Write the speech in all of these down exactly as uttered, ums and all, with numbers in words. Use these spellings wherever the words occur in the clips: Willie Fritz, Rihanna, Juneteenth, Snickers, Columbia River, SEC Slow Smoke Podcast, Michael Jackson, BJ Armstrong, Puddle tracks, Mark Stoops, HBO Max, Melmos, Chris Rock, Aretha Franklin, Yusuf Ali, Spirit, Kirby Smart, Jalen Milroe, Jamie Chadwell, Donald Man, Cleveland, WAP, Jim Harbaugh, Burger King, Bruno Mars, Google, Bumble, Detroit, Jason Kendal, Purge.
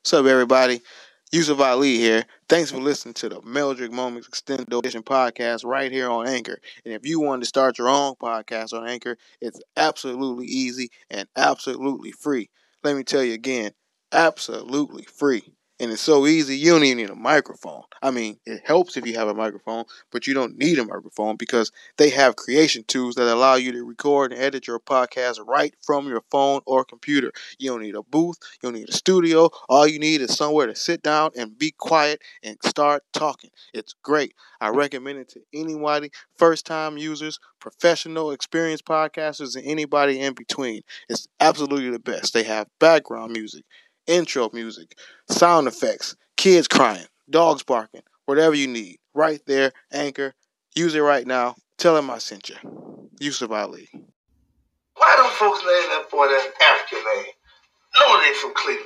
What's up, everybody? Yusuf Ali here. Thanks for listening to the Meldrick Moments Extended Edition podcast right here on Anchor. And if you want to start your own podcast on Anchor, it's absolutely easy and absolutely free. Let me tell you again, absolutely free. And it's so easy, you don't even need a microphone. I mean, it helps if you have a microphone, but you don't need a microphone because they have creation tools that allow you to record and edit your podcast right from your phone or computer. You don't need a booth. You don't need a studio. All you need is somewhere to sit down and be quiet and start talking. It's great. I recommend it to anybody, first-time users, professional, experienced podcasters, and anybody in between. It's absolutely the best. They have background music, intro music, sound effects, kids crying, dogs barking, whatever you need. Right there, Anchor. Use it right now. Tell them I sent you. Yusuf Ali. Why don't folks name that boy that African name?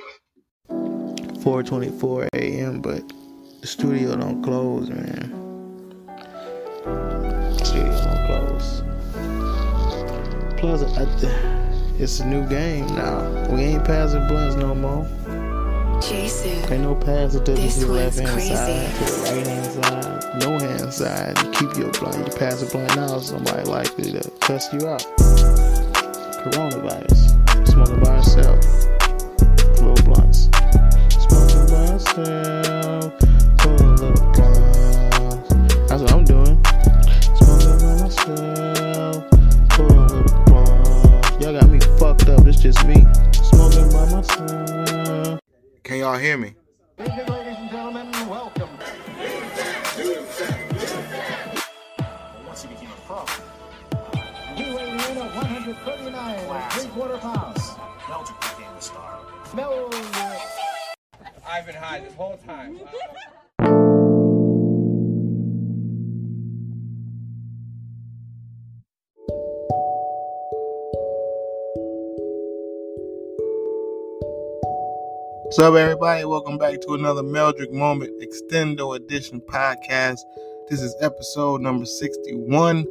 No, they from Cleveland. four twenty-four a.m., but the studio don't close, man. The studio don't close. Plus, I think it's a new game now. We ain't passing blunts no more. Jason, ain't no pass it to the left hand side, to the right hand side, no hand side. You keep your blunt. You pass a blunt now, somebody likely to cuss you out. Coronavirus. Smoking by yourself. Little blunts. Smoking by yourself. Oh, little blunts. That's what I'm doing. Smoking by myself. Oh, little blunts. Y'all got me fucked up. It's just me. Smoking by myself. Can y'all hear me? Ladies and gentlemen, welcome. Once he became a pro, he weighed in at one thirty-nine and three quarter pounds. Meldrick became the star. Mel. I've been high this whole time. What's up, everybody? Welcome back to another Meldrick Moment Extendo Edition podcast. This is episode number sixty-one.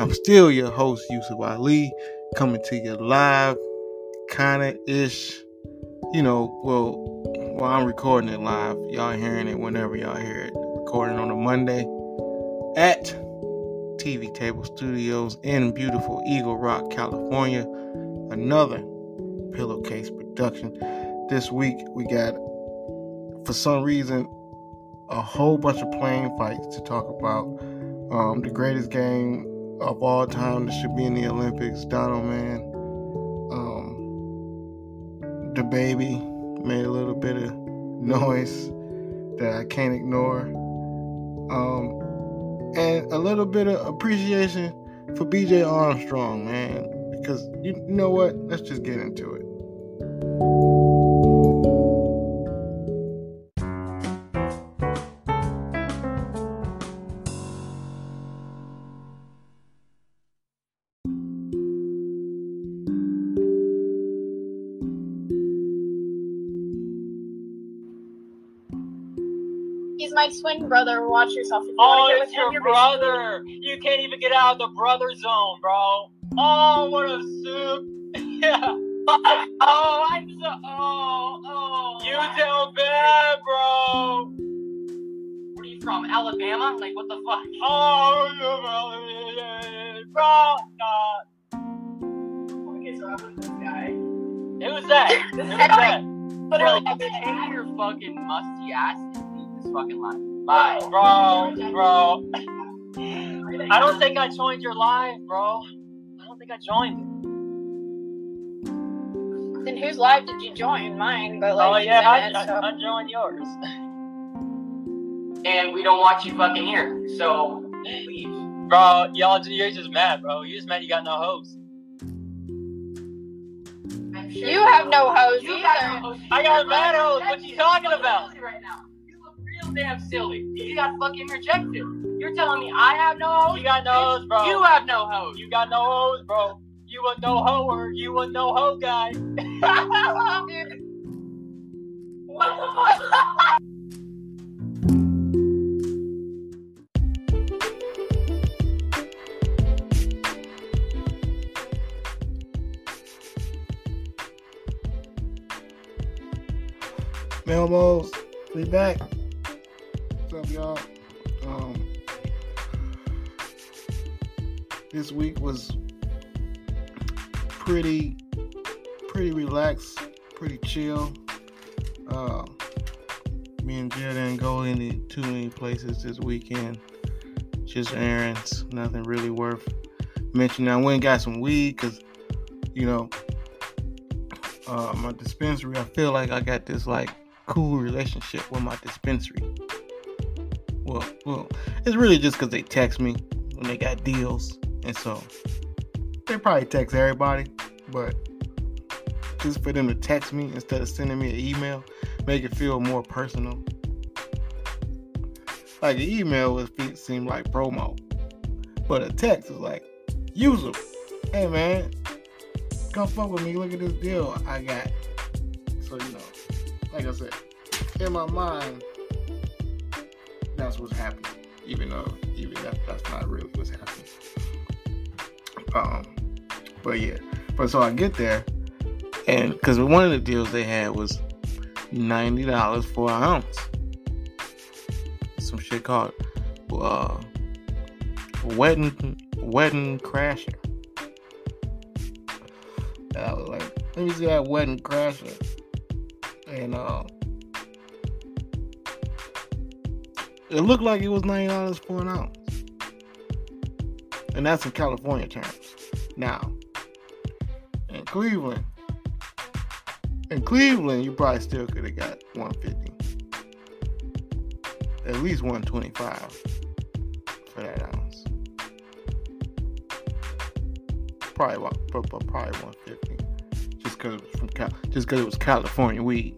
I'm still your host, Yusuf Ali, coming to you live, kind of ish. You know, well, well, I'm recording it live. Y'all hearing it whenever y'all hear it. Recording on a Monday at T V Table Studios in beautiful Eagle Rock, California. Another Pillowcase production. This week, we got, for some reason, a whole bunch of plane fights to talk about. Um, the greatest game of all time that should be in the Olympics, Donald Man. Um, DaBaby made a little bit of noise that I can't ignore. Um, and a little bit of appreciation for B J Armstrong, man. Because, you know what? Let's just get into it. My twin brother, watch yourself. You oh, it's your brother. Basically. You can't even get out of the brother zone, bro. Oh, what a soup. Yeah. Oh, I'm so. Oh, oh. You tell bad, bro. Where are you from? Alabama? Like, what the fuck? Oh, no, bro. Bro. What is wrong with this guy? Who's that? Who's that? Literally, take your fucking musty ass. Fucking live. Bye. Bro, bro. I don't think I joined your live, bro. I don't think I joined it. Then whose live did you join? Mine, but like. Oh, yeah, I, I, I joined yours. And we don't want you fucking here, so leave. Bro, y'all, you're just mad, bro. You're just mad you got no hoes. I'm sure you have no hoes either. No I got mad hoes. What you talking about? Right now. Damn silly. You got fucking rejected. You're telling me I have no hoes? You got no hoes, bro. You have no hoes. You got no hoes, bro. You a no hoer. You a no hoe guy. Dude. What the fuck? Melmos, we back. What's up, y'all? Um, this week was pretty, pretty relaxed, pretty chill. Uh, me and Jay didn't go any too many places this weekend. Just errands, nothing really worth mentioning. I went and got some weed because, you know, uh, my dispensary. I feel like I got this like cool relationship with my dispensary. Well, well, it's really just because they text me when they got deals, and so they probably text everybody, but just for them to text me instead of sending me an email, make it feel more personal. Like, an email would seem like promo, but a text is like, user, hey man, come fuck with me, look at this deal I got. So, you know, like I said, in my mind, that's what's happening, even though even that, that's not really what's happening. Um, but yeah, but so I get there, and because one of the deals they had was ninety dollars for an ounce. Some shit called uh, wedding wedding crasher. And I was like, let me see that wedding crasher, and uh, it looked like it was ninety dollars for an ounce, and that's in California terms. Now, in Cleveland, in Cleveland, you probably still could have got one fifty. At least one twenty-five for that ounce. Probably, probably one fifty. Just because it was from Cal- just because it was California weed.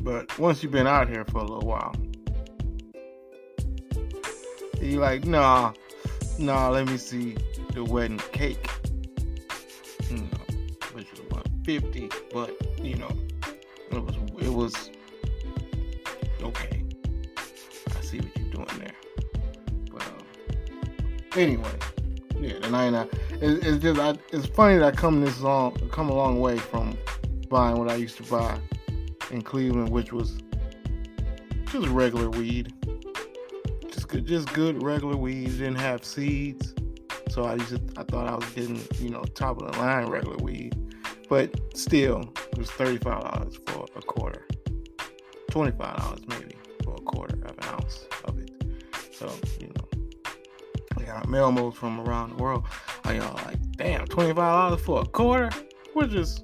But once you've been out here for a little while, you're like, nah, nah. Let me see the wedding cake. You know, which was one fifty, but you know, it was it was okay. What you're doing there, but um, anyway, yeah. And I, and I it, it's just, I, it's funny that I come this long, come a long way from buying what I used to buy in Cleveland, which was just regular weed, just good, just good regular weed. It didn't have seeds, so I used to, I thought I was getting, you know, top of the line regular weed, but still, it was thirty-five dollars for a quarter, twenty-five dollars maybe. For a quarter of an ounce of it. So, you know, I got Melmos from around the world. I y'all like, damn, twenty-five dollars for a quarter? Which is,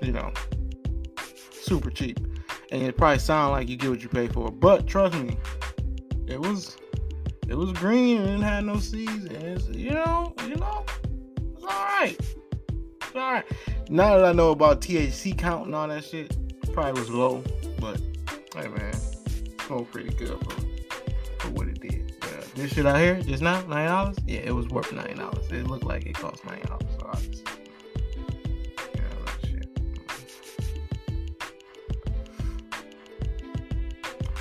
you know, super cheap. And it probably sound like you get what you pay for. But trust me, it was it was green and it had no seeds. And it's, you know, you know, it's alright. It's alright. Now that I know about T H C count and all that shit, it probably was low, but hey man, smoked pretty good for, for what it did. Uh, this shit out here, just now, nine dollars? Yeah, it was worth nine dollars. It looked like it cost nine dollars, so obviously. Yeah, that shit.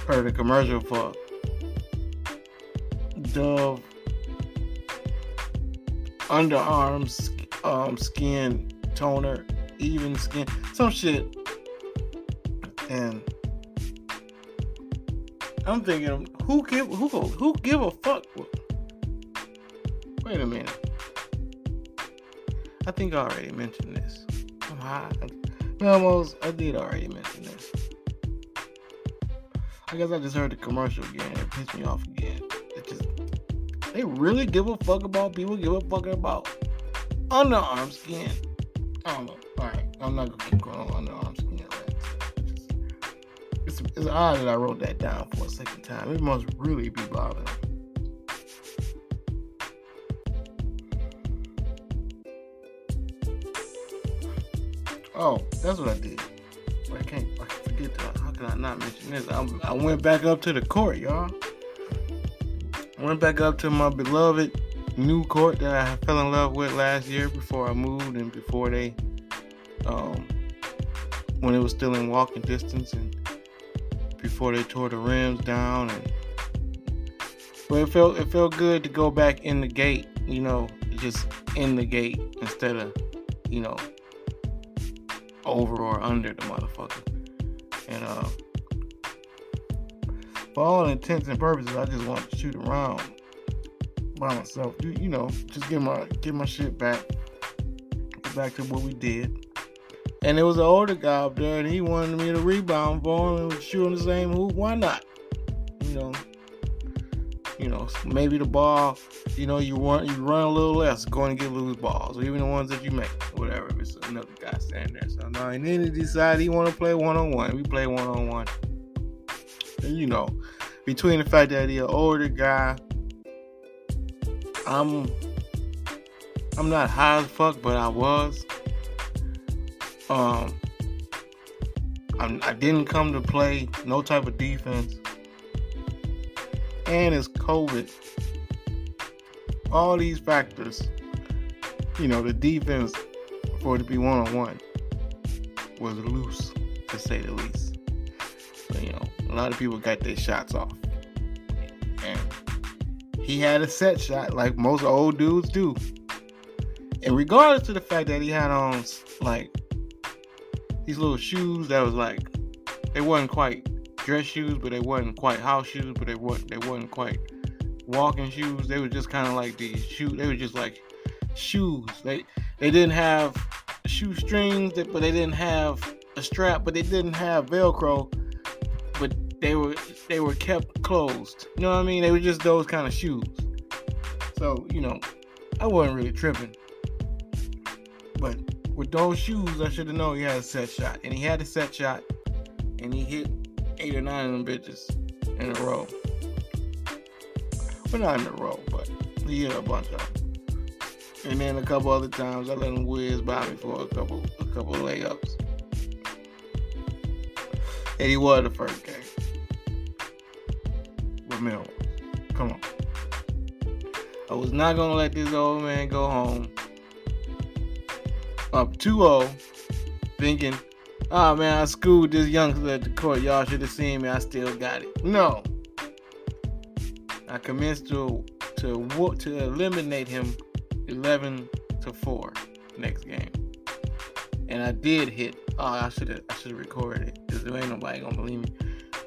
Heard a commercial for Dove underarms, um, skin, toner, even skin, some shit. And I'm thinking, who give who who give a fuck? Wait a minute. I think I already mentioned this. I'm high. Melmos, I did already mention this. I guess I just heard the commercial again. It pissed me off again. It just, they really give a fuck about people. Give a fuck about underarm skin. I don't know. All right, I'm not gonna keep going on underarm skin. It's, it's odd that I wrote that down for a second time. It must really be bothering me. Oh, that's what I did. I can't I forget that. How can I not mention this? I, I went back up to the court, y'all. I went back up to my beloved new court that I fell in love with last year before I moved and before they, um, when it was still in walking distance and before they tore the rims down. And but it felt it felt good to go back in the gate, you know, just in the gate instead of, you know, over or under the motherfucker. And uh, for all intents and purposes, I just want to shoot around by myself. You, you know, just get my get my shit back, get back to what we did. And there was an older guy up there, and he wanted me to rebound for him and was shooting the same hoop. Why not? You know, you know, maybe the ball, you know, you run, you run a little less, going to get loose balls, or even the ones that you make, or whatever. If it's another guy standing there, so now, and then he decided he want to play one on one. We play one on one. And you know, between the fact that he's an older guy, I'm, I'm not high as fuck, but I was. Um, I'm, I didn't come to play no type of defense. And it's COVID. All these factors, you know, the defense for it to be one-on-one was loose, to say the least. So, you know, a lot of people got their shots off. And he had a set shot like most old dudes do. And regardless to the fact that he had on, like, these little shoes that was like, they wasn't quite dress shoes, but they wasn't quite house shoes, but they wasn't they wasn't quite walking shoes. They were just kind of like these shoes. They were just like shoes. They they didn't have shoestrings, but they didn't have a strap, but they didn't have Velcro. But they were they were kept closed. You know what I mean? They were just those kind of shoes. So you know, I wasn't really tripping, but with those shoes, I should have known he had a set shot, and he had a set shot, and he hit eight or nine of them bitches in a row. Well, not in a row, but he hit a bunch of them. And then a couple other times, I let him whiz by me for a couple, a couple layups. And he was the first game with Melmos. Come on, I was not gonna let this old man go home up two oh, thinking, oh man, I schooled this youngster at the court. Y'all should have seen me. I still got it. No. I commenced to to to eliminate him eleven to four next game. And I did hit. Oh, I should have I should have recorded it, because there ain't nobody gonna believe me.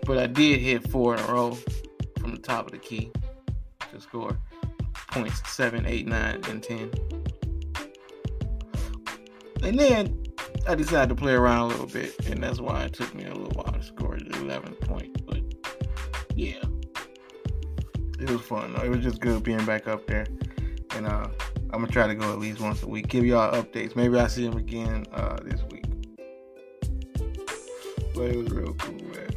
But I did hit four in a row from the top of the key to score points seven, eight, nine, and ten. And then I decided to play around a little bit, and that's why it took me a little while to score the eleventh point. But yeah, it was fun though. It was just good being back up there, and uh, I'm gonna try to go at least once a week, give y'all updates. Maybe I see him again uh, this week. But it was real cool, man.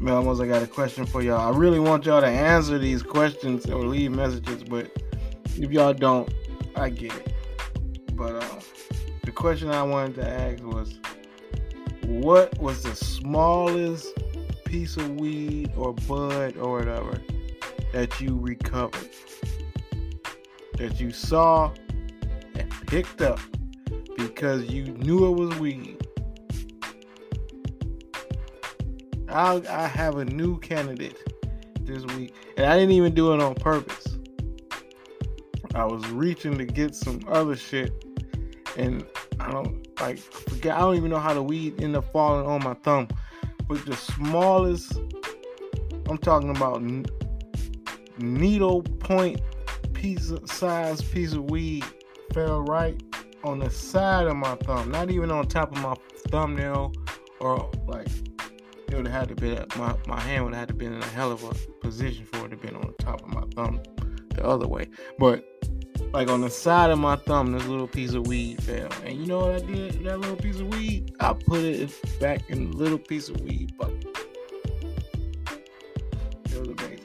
Melmos, I got a question for y'all. I really want y'all to answer these questions or leave messages, but if y'all don't, I get it. But uh, the question I wanted to ask was, what was the smallest piece of weed or bud or whatever that you recovered, that you saw and picked up because you knew it was weed? I'll, I have a new candidate this week, and I didn't even do it on purpose. I was reaching to get some other shit, and I don't like forget. I don't even know how the weed ended up falling on my thumb. But the smallest, I'm talking about n- needle point piece of size piece of weed fell right on the side of my thumb. Not even on top of my thumbnail, or like it would have had to be my my hand would have had to be in a hell of a position for it to be on the top of my thumb the other way. But like on the side of my thumb, this little piece of weed fell. And you know what I did? That little piece of weed, I put it back in the little piece of weed bucket. It was amazing.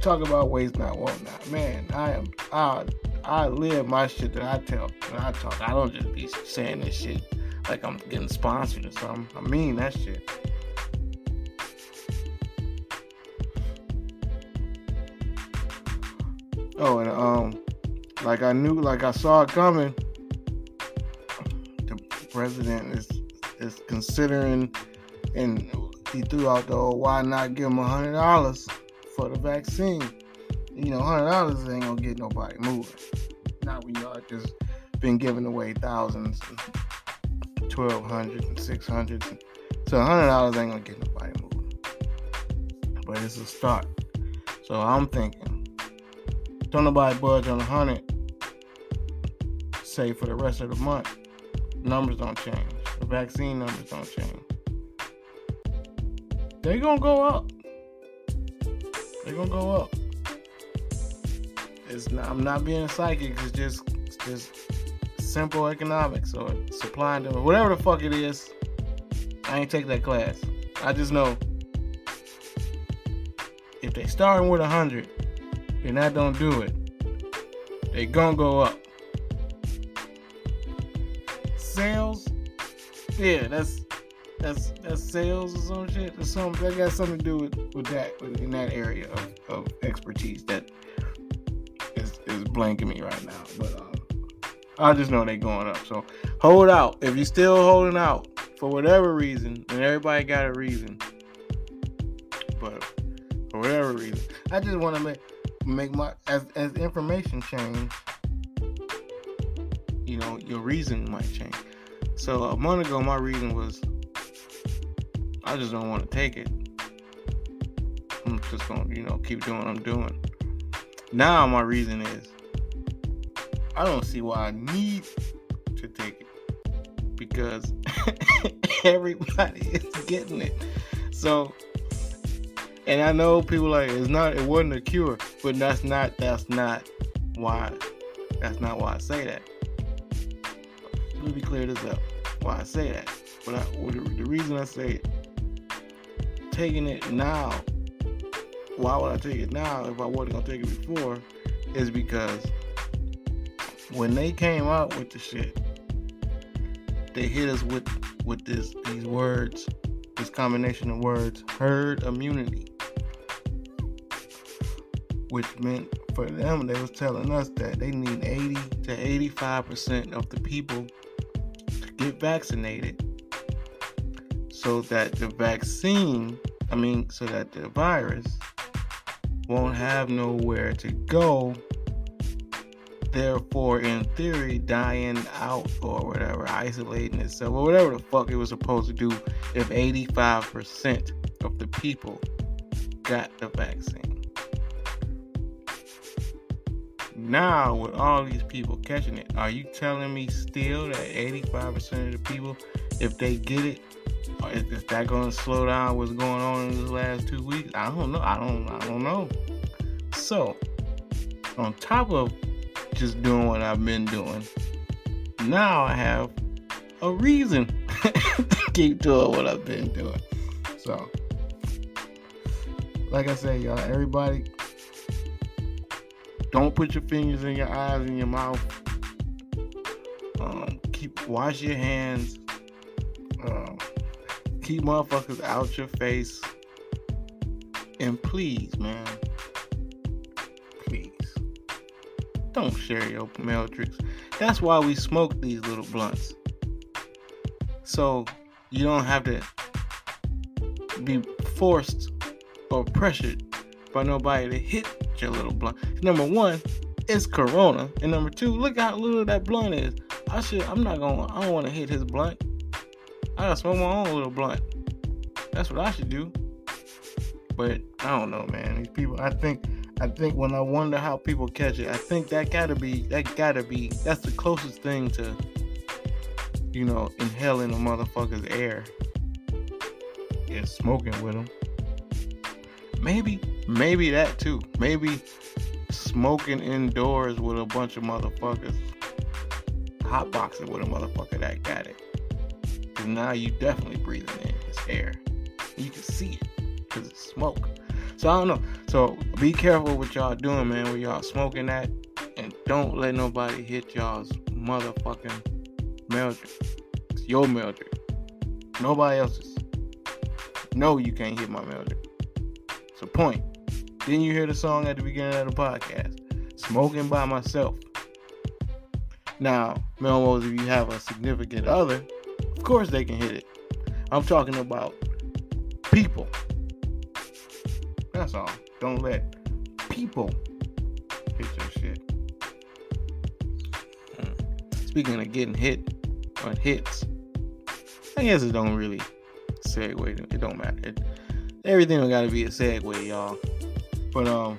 Talk about waste not, want not. Man, I am I I live my shit that I tell when I talk. I don't just be saying this shit like I'm getting sponsored or something. I mean that shit. Oh, and um, like I knew, like I saw it coming. The president is is considering, and he threw out the old, why not give him a hundred dollars for the vaccine? You know, hundred dollars ain't gonna get nobody moving. Not when y'all just been giving away thousands, twelve hundred, and six hundred. So a hundred dollars ain't gonna get nobody moving, but it's a start. So I'm thinking, don't nobody budge on a hundred. Say for the rest of the month, numbers don't change. The vaccine numbers don't change. They're gonna go up. They're gonna go up. It's not, I'm not being psychic. It's just, it's just simple economics or supply and demand, whatever the fuck it is. I ain't take that class. I just know if they starting with a hundred, and that don't do it, they gonna go up. Sales, yeah, that's that's that's sales or some shit. That's something that got something to do with, with that with, in that area of, of expertise that is is blanking me right now. But um, I just know they going up. So hold out if you're still holding out for whatever reason, and everybody got a reason. But for whatever reason, I just want to make make my as as information change. You know, your reason might change. So a month ago, my reason was, I just don't want to take it. I'm just going to, you know, keep doing what I'm doing. Now my reason is, I don't see why I need to take it. Because everybody is getting it. So, and I know people like, it's not, it wasn't a cure. But that's not, that's not why, that's not why I say that. Let me clear this up. Why I say that, but I, well, the, the reason I say it, taking it now. Why would I take it now if I wasn't gonna take it before? Is because when they came out with the shit, they hit us with with this these words, this combination of words, herd immunity, which meant for them they was telling us that they need eighty to eighty-five percent of the people get vaccinated so that the vaccine, I mean, so that the virus won't have nowhere to go, therefore, in theory, dying out or whatever, isolating itself or whatever the fuck it was supposed to do if eighty-five percent of the people got the vaccine. Now, with all these people catching it, are you telling me still that eighty-five percent of the people, if they get it, is, is that going to slow down what's going on in these last two weeks? I don't know. I don't. I don't know. So, on top of just doing what I've been doing, now I have a reason to keep doing what I've been doing. So, like I say, y'all, everybody. Don't put your fingers in your eyes and your mouth. Um, keep wash your hands. Um, keep motherfuckers out your face. And please, man, please don't share your Meldricks. That's why we smoke these little blunts. So you don't have to be forced or pressured by nobody to hit your little blunt. Number one, it's Corona, and number two, look how little that blunt is. I should. I'm not gonna. I don't want to hit his blunt. I gotta smoke my own little blunt. That's what I should do. But I don't know, man. These people. I think. I think when I wonder how people catch it, I think that gotta be. That gotta be. That's the closest thing to, you know, inhaling a motherfucker's air. Yeah, smoking with them. Maybe. Maybe that too. Maybe smoking indoors with a bunch of motherfuckers, hotboxing with a motherfucker that got it. Cause now you definitely breathing in his air. You can see it cause it's smoke. So I don't know. So be careful what y'all doing, man. Where y'all smoking at, and don't let nobody hit y'all's motherfucking Meldrick. It's your Meldrick. Nobody else's. No, you can't hit my Meldrick. It's a point. Didn't you hear the song at the beginning of the podcast? Smoking by myself. Now, Melmos, if you have a significant other, of course they can hit it. I'm talking about people. That's all. Don't let people hit your shit. speaking of getting hit on hits, I guess it don't really segue. It don't matter. It, everything don't gotta be a segue, y'all. But um,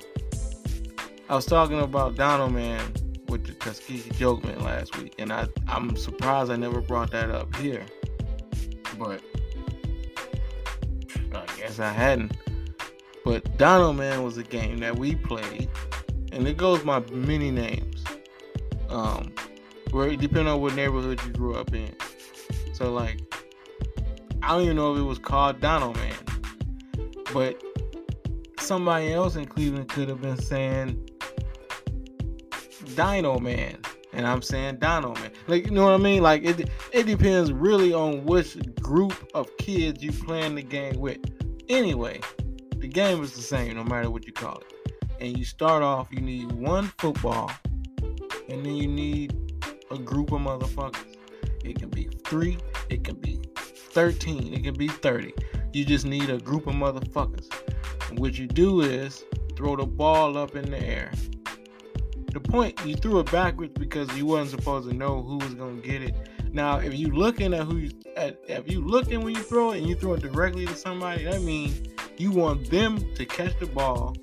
I was talking about Donald Man with the Tuskegee joke man last week, and I I'm surprised I never brought that up here. But I guess I hadn't. But Donald Man was a game that we played, and it goes by many names. Um, where depending on what neighborhood you grew up in. So like, I don't even know if it was called Donald Man, but somebody else in Cleveland could have been saying Dino Man, and I'm saying Donald Man. Like, you know what I mean? Like, it it depends really on which group of kids you playing the game with. Anyway, the game is the same no matter what you call it. And you start off, you need one football, and then you need a group of motherfuckers. It can be three, it can be thirteen, it can be thirty. You just need a group of motherfuckers. And what you do is throw the ball up in the air. The point, you threw it backwards because you wasn't supposed to know who was gonna get it. Now, if you looking at who, you, at, if you looking when you throw it and you throw it directly to somebody, that means you want them to catch the ball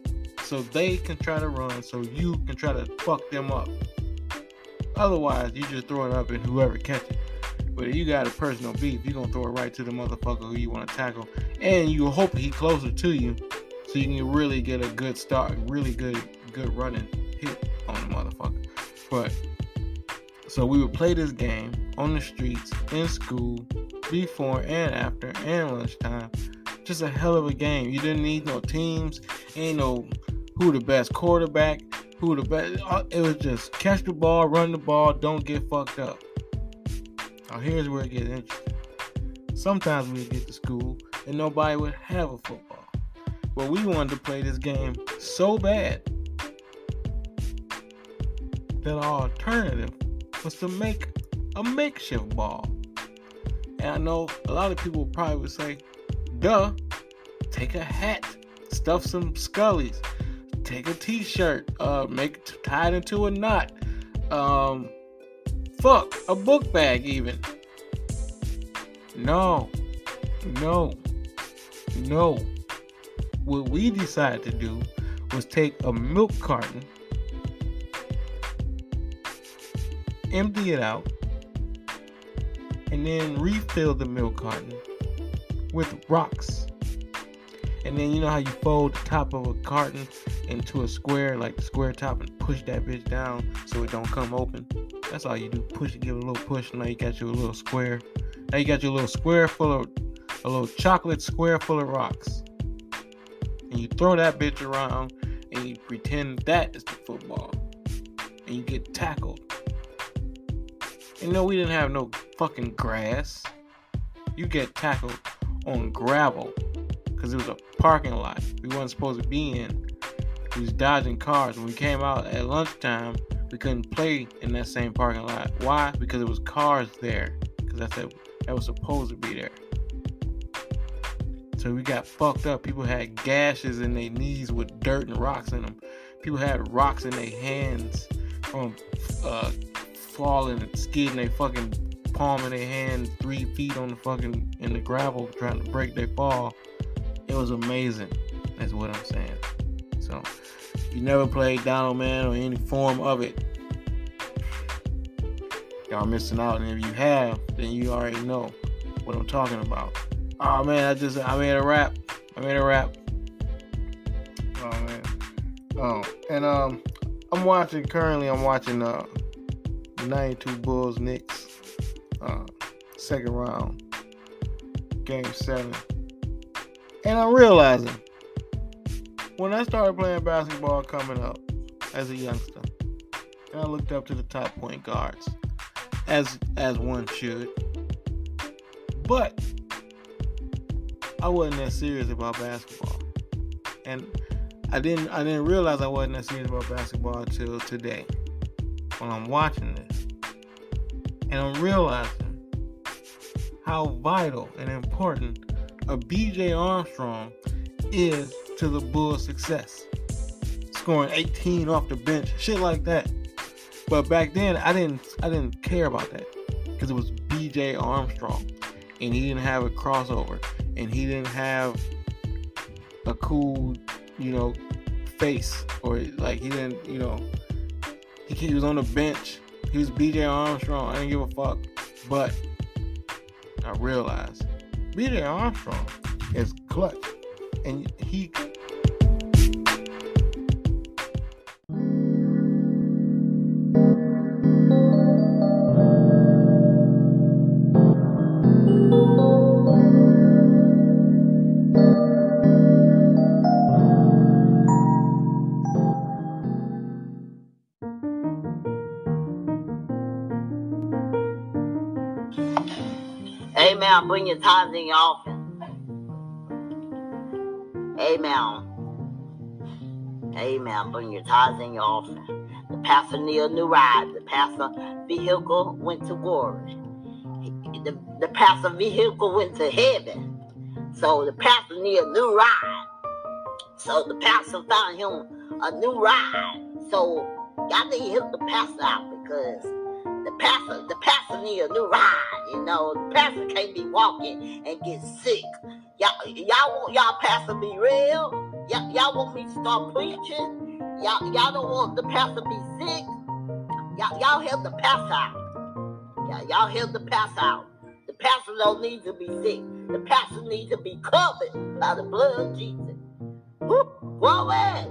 so they can try to run, so you can try to fuck them up. Otherwise, you just throw it up and whoever catches it. But if you got a personal beef, you gonna throw it right to the motherfucker who you wanna tackle, and you hope he closer to you, so you can really get a good start, really good, good running hit on the motherfucker. But so we would play this game on the streets, in school, before and after, and lunchtime. Just a hell of a game. You didn't need no teams, ain't no who the best quarterback, who the best. It was just catch the ball, run the ball, don't get fucked up. Now here's where it gets interesting. Sometimes we'd get to school and nobody would have a football, but we wanted to play this game so bad that our alternative was to make a makeshift ball. And I know a lot of people probably would say, duh, take a hat, stuff some scullies, take a t-shirt, uh, make tie it into a knot, um, fuck, a book bag even. No, no, no. What we decided to do was take a milk carton, empty it out, and then refill the milk carton with rocks. And then you know how you fold the top of a carton into a square, like the square top, and push that bitch down so it don't come open? That's all you do. Push it, give it a little push, and now you got your little square. Now you got your little square full of, a little chocolate square full of rocks. And you throw that bitch around, and you pretend that is the football. And you get tackled. And no, we didn't have no fucking grass. You get tackled on gravel. Because it was a parking lot we weren't supposed to be in. We was dodging cars. When we came out at lunchtime, we couldn't play in that same parking lot. Why? Because it was cars there. Because that's that, that was supposed to be there. So we got fucked up. People had gashes in their knees with dirt and rocks in them. People had rocks in their hands from uh, falling and skidding their fucking palm in their hand three feet on the fucking in the gravel trying to break their fall. It was amazing. That's what I'm saying. So, if you never played Donald Man or any form of it, y'all missing out. And if you have, then you already know what I'm talking about. Oh man, I just I made a rap. I made a rap. Oh man. Oh, and um, I'm watching currently. I'm watching uh, ninety-two Bulls Knicks uh, second round game seven. And I'm realizing, when I started playing basketball coming up as a youngster, and I looked up to the top point guards, as as one should, but I wasn't that serious about basketball, and I didn't I didn't realize I wasn't that serious about basketball until today, when I'm watching this, and I'm realizing how vital and important a B J Armstrong is to the Bulls' success. Scoring eighteen off the bench, shit like that. But back then, I didn't I didn't care about that because it was B J Armstrong, and he didn't have a crossover, and he didn't have a cool, you know, face, or like he didn't, you know, he, he was on the bench. He was B J Armstrong. I didn't give a fuck, but I realized B J Armstrong is clutch, and he. Amen. Bring your tithes and your offering. Amen. Amen. Bring your tithes and your offering. The pastor needed a new ride. The pastor vehicle went to glory. The, the pastor vehicle went to heaven. So the pastor needed a new ride. So the pastor found him a new ride. So I think he helped the pastor out because the pastor, the pastor needed a new ride. You know, the pastor can't be walking and get sick. Y'all, y'all want y'all pastor be real? Y'all, y'all want me to start preaching? Y'all, y'all don't want the pastor be sick? Y'all, y'all help the pastor out. Y'all, y'all help the pastor out. The pastor don't need to be sick. The pastor needs to be covered by the blood of Jesus. Woo, glory!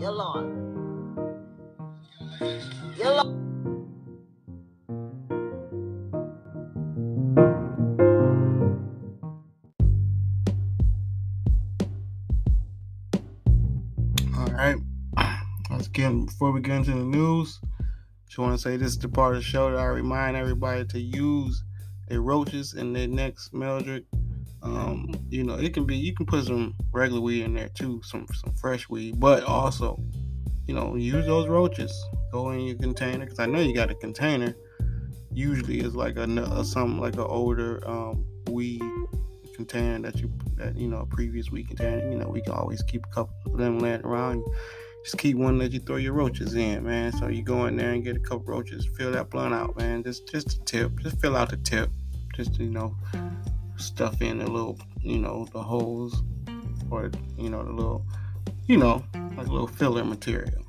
Your Lord. Your Lord. Again, before we get into the news, just want to say this is the part of the show that I remind everybody to use their roaches in their next Meldrick. Um, you know, it can be, you can put some regular weed in there too, some some fresh weed, but also, you know, use those roaches. Go in your container, because I know you got a container. Usually, it's like a, a some like an older um, weed container that you that you know a previous weed container. You know, we can always keep a couple of them laying around. Just keep one that you throw your roaches in, man. So you go in there and get a couple roaches, fill that blunt out, man. Just, just the tip, just fill out the tip, just you know, stuff in the little, you know, the holes, or you know, the little, you know, like a little filler material.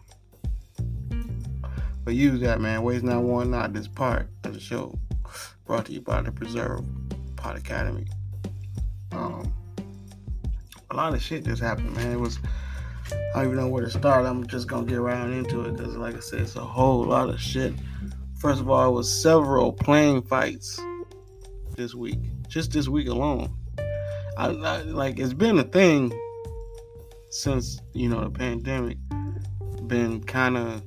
But use that, man. Waste not, want not. This part of the show brought to you by the Preserve Pot Academy. Um, a lot of shit just happened, man. It was. I don't even know where to start. I'm just going to get right on into it because, like I said, it's a whole lot of shit. First of all, it was several plane fights this week. Just this week alone. I, I like, it's been a thing since, you know, the pandemic. Been kind of,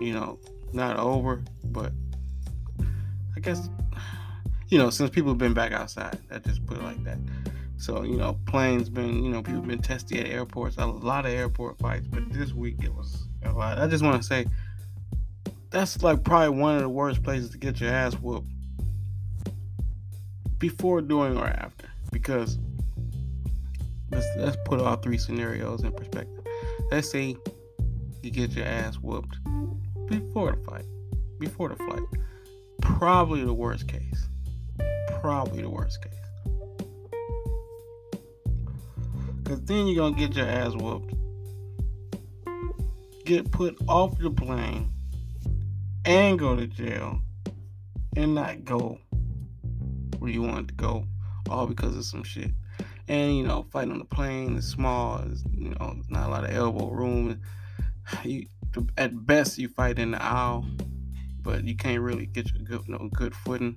you know, not over, but I guess, you know, since people have been back outside. I just put it like that. So, you know, planes been, you know, people been testy at airports, a lot of airport fights, but this week it was a lot. I just want to say, that's like probably one of the worst places to get your ass whooped before, during, or after, because let's, let's put all three scenarios in perspective. Let's say you get your ass whooped before the fight, before the flight, probably the worst case, probably the worst case. Because then you're going to get your ass whooped. Get put off the plane. And go to jail. And not go where you wanted to go. All because of some shit. And, you know, fighting on the plane is small. It's, you know, not a lot of elbow room. You, at best, you fight in the aisle. But you can't really get your good, no good footing.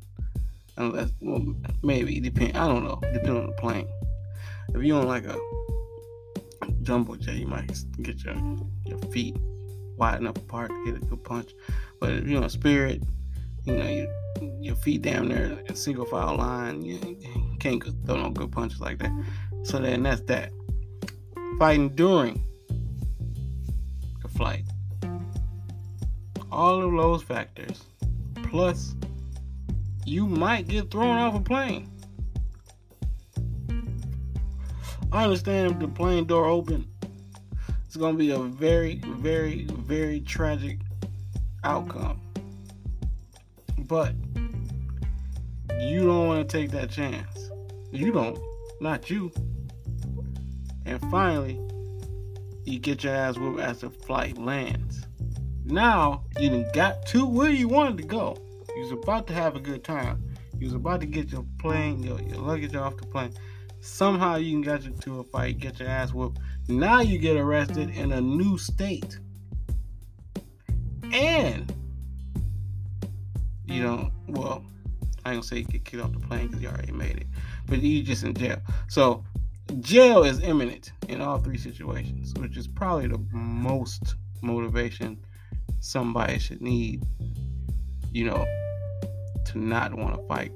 Unless, well, maybe. Depend, I don't know. Depending on the plane. If you on like a jumbo jet, you might get your, your feet wide enough apart to get a good punch. But if you're on Spirit, you know, you, your feet down there in single file line, you can't throw no good punches like that. So then that's that. Fighting during the flight. All of those factors. Plus, you might get thrown off a plane. I understand if the plane door open, it's going to be a very, very, very tragic outcome. But you don't want to take that chance. You don't. Not you. And finally, you get your ass whooped as the flight lands. Now, you done got to where you wanted to go. You was about to have a good time. You was about to get your plane, your, your luggage off the plane. Somehow you can get you to a fight, get your ass whooped. Now you get arrested in a new state. And you don't, well, I ain't gonna say you get kicked off the plane because you already made it. But you just in jail. So jail is imminent in all three situations, which is probably the most motivation somebody should need, you know, to not want to fight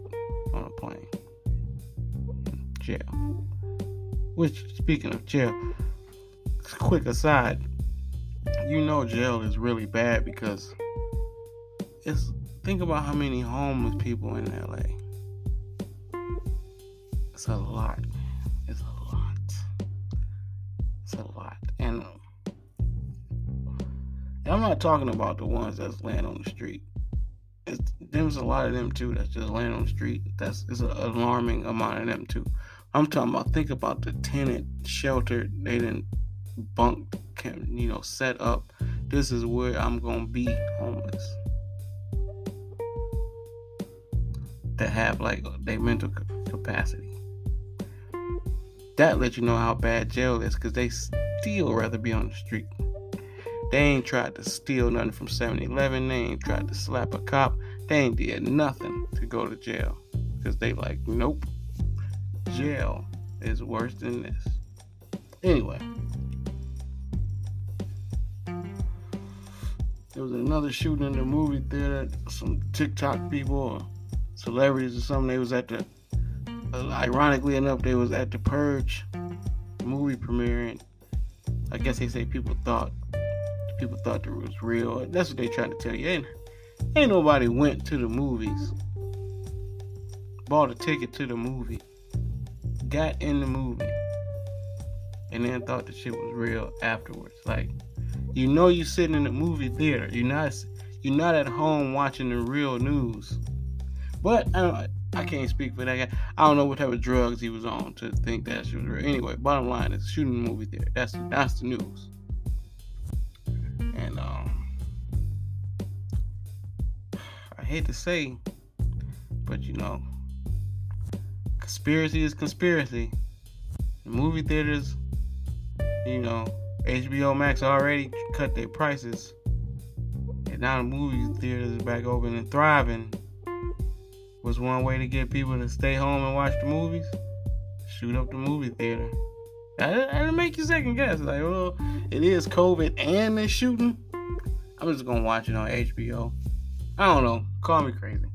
on a plane. Jail. Which, speaking of jail, quick aside, you know jail is really bad because it's, think about how many homeless people in L A. It's a lot. It's a lot. It's a lot. And um, I'm not talking about the ones that's laying on the street. It's, there's a lot of them too that's just laying on the street. That's it's an alarming amount of them too. I'm talking about, think about the tenant shelter they done bunked, you know, set up. This is where I'm gonna be homeless. To have like their mental capacity. That lets you know how bad jail is, because they still rather be on the street. They ain't tried to steal nothing from seven eleven. They ain't tried to slap a cop. They ain't did nothing to go to jail. Because they like, nope. Jail is worse than this. Anyway. There was another shooting in the movie theater. Some TikTok people or celebrities or something. They was at the, ironically enough, they was at the Purge movie premiere. And I guess they say people thought. People thought it was real. That's what they trying to tell you. Ain't, ain't nobody went to the movies, bought a ticket to the movie, got in the movie, and then thought the shit was real afterwards. Like, you know, you sitting in the movie theater. You're not, you're not at home watching the real news. But I don't, I can't speak for that guy. I don't know what type of drugs he was on to think that shit was real. Anyway, bottom line is shooting in the movie theater. That's that's the news. And um, I hate to say, but you know, conspiracy is conspiracy. The movie theaters, you know, H B O Max already cut their prices, and now the movie theaters is back open and thriving. Was one way to get people to stay home and watch the movies? Shoot up the movie theater. I didn't make you second guess. Like, well, it is COVID and they're shooting. I'm just going to watch it on H B O. I don't know. Call me crazy.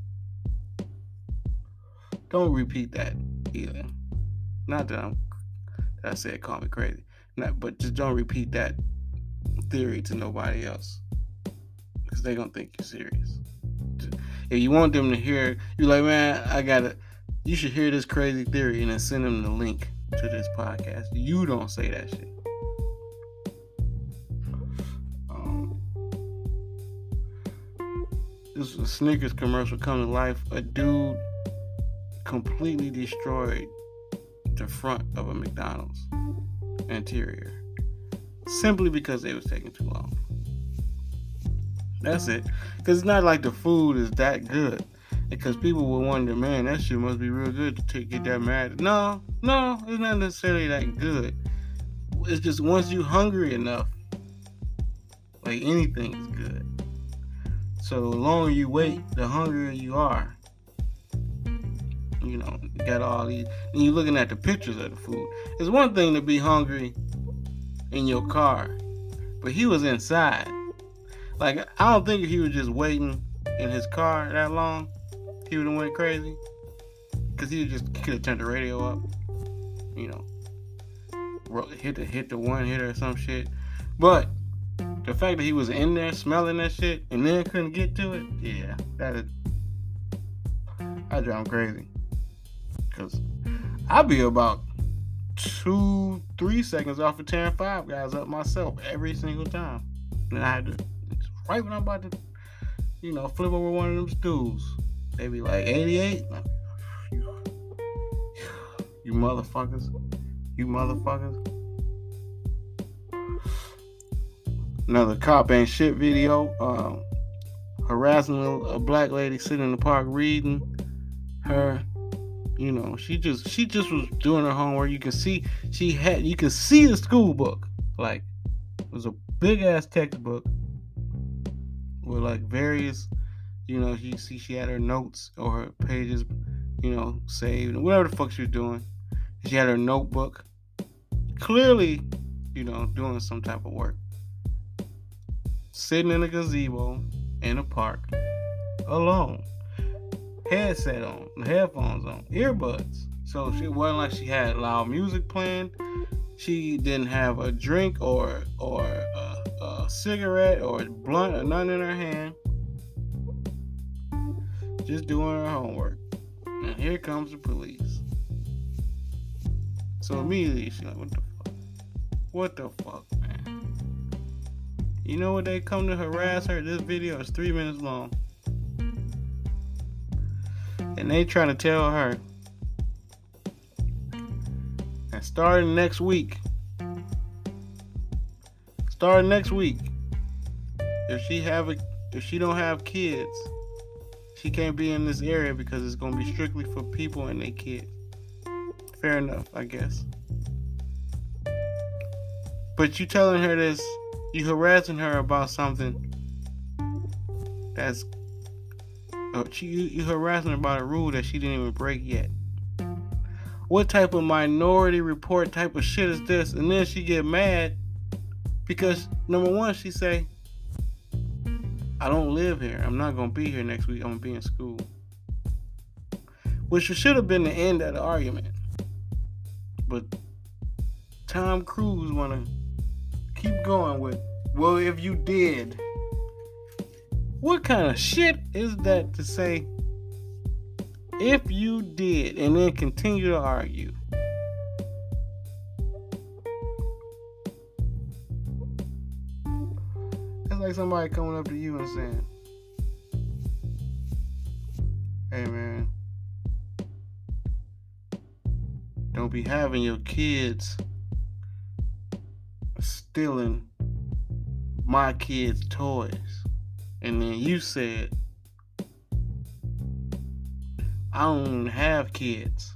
Don't repeat that either. Not that, I'm, that I said call me crazy. Not, but just don't repeat that theory to nobody else. Because they're going to think you're serious. If you want them to hear, you're like, man, I got to, you should hear this crazy theory, and then send them the link to this podcast. You don't say that shit. Um, this is a Snickers commercial come to life. A dude completely destroyed the front of a McDonald's interior simply because they was taking too long. That's it. Because it's not like the food is that good. Because people will wonder, man, that shit must be real good to get that mad. No, no, it's not necessarily that good. It's just once you're hungry enough, like anything is good. So the longer you wait, the hungrier you are. You know, you got all these, and you're looking at the pictures of the food. It's one thing to be hungry in your car, but he was inside. Like, I don't think if he was just waiting in his car that long, he would have went crazy, because he just could have turned the radio up, you know, hit the hit the one hitter or some shit. But the fact that he was in there smelling that shit and then couldn't get to it, yeah, that is, I drive him crazy, because I'd be about two, three seconds off of tearing five guys up myself every single time, and I had to, right when I'm about to you know, flip over one of them stools. They be like, eighty-eight? You motherfuckers. You motherfuckers. Another cop ain't shit video. Um, harassing a black lady sitting in the park reading her. You know, she just she just was doing her homework. You can see she had you can see the school book. Like, it was a big ass textbook with like various, you know, you see she had her notes or her pages, you know, saved and whatever the fuck she was doing. She had her notebook. Clearly, you know, doing some type of work. Sitting in a gazebo in a park alone. Headset on, headphones on, earbuds. So she wasn't like she had loud music playing. She didn't have a drink or or a, a cigarette or a blunt or nothing in her hand. Just doing her homework. And here comes the police. So immediately she's like, what the fuck? What the fuck, man? You know what they come to harass her? This video is three minutes long. And they trying to tell her that starting next week, starting next week, if she have a, if she don't have kids, she can't be in this area because it's gonna be strictly for people and their kids. Fair enough, I guess. But you telling her this, you harassing her about something that's. She, you, you harassing her about a rule that she didn't even break yet. What type of Minority Report type of shit is this? And then she get mad because, number one, she say, I don't live here. I'm not going to be here next week. I'm going to be in school. Which should have been the end of the argument. But Tom Cruise want to keep going with, well, if you did. What kind of shit is that to say, if you did, and then continue to argue? It's like somebody coming up to you and saying, hey man, don't be having your kids stealing my kids' toys. And then you said, I don't even have kids.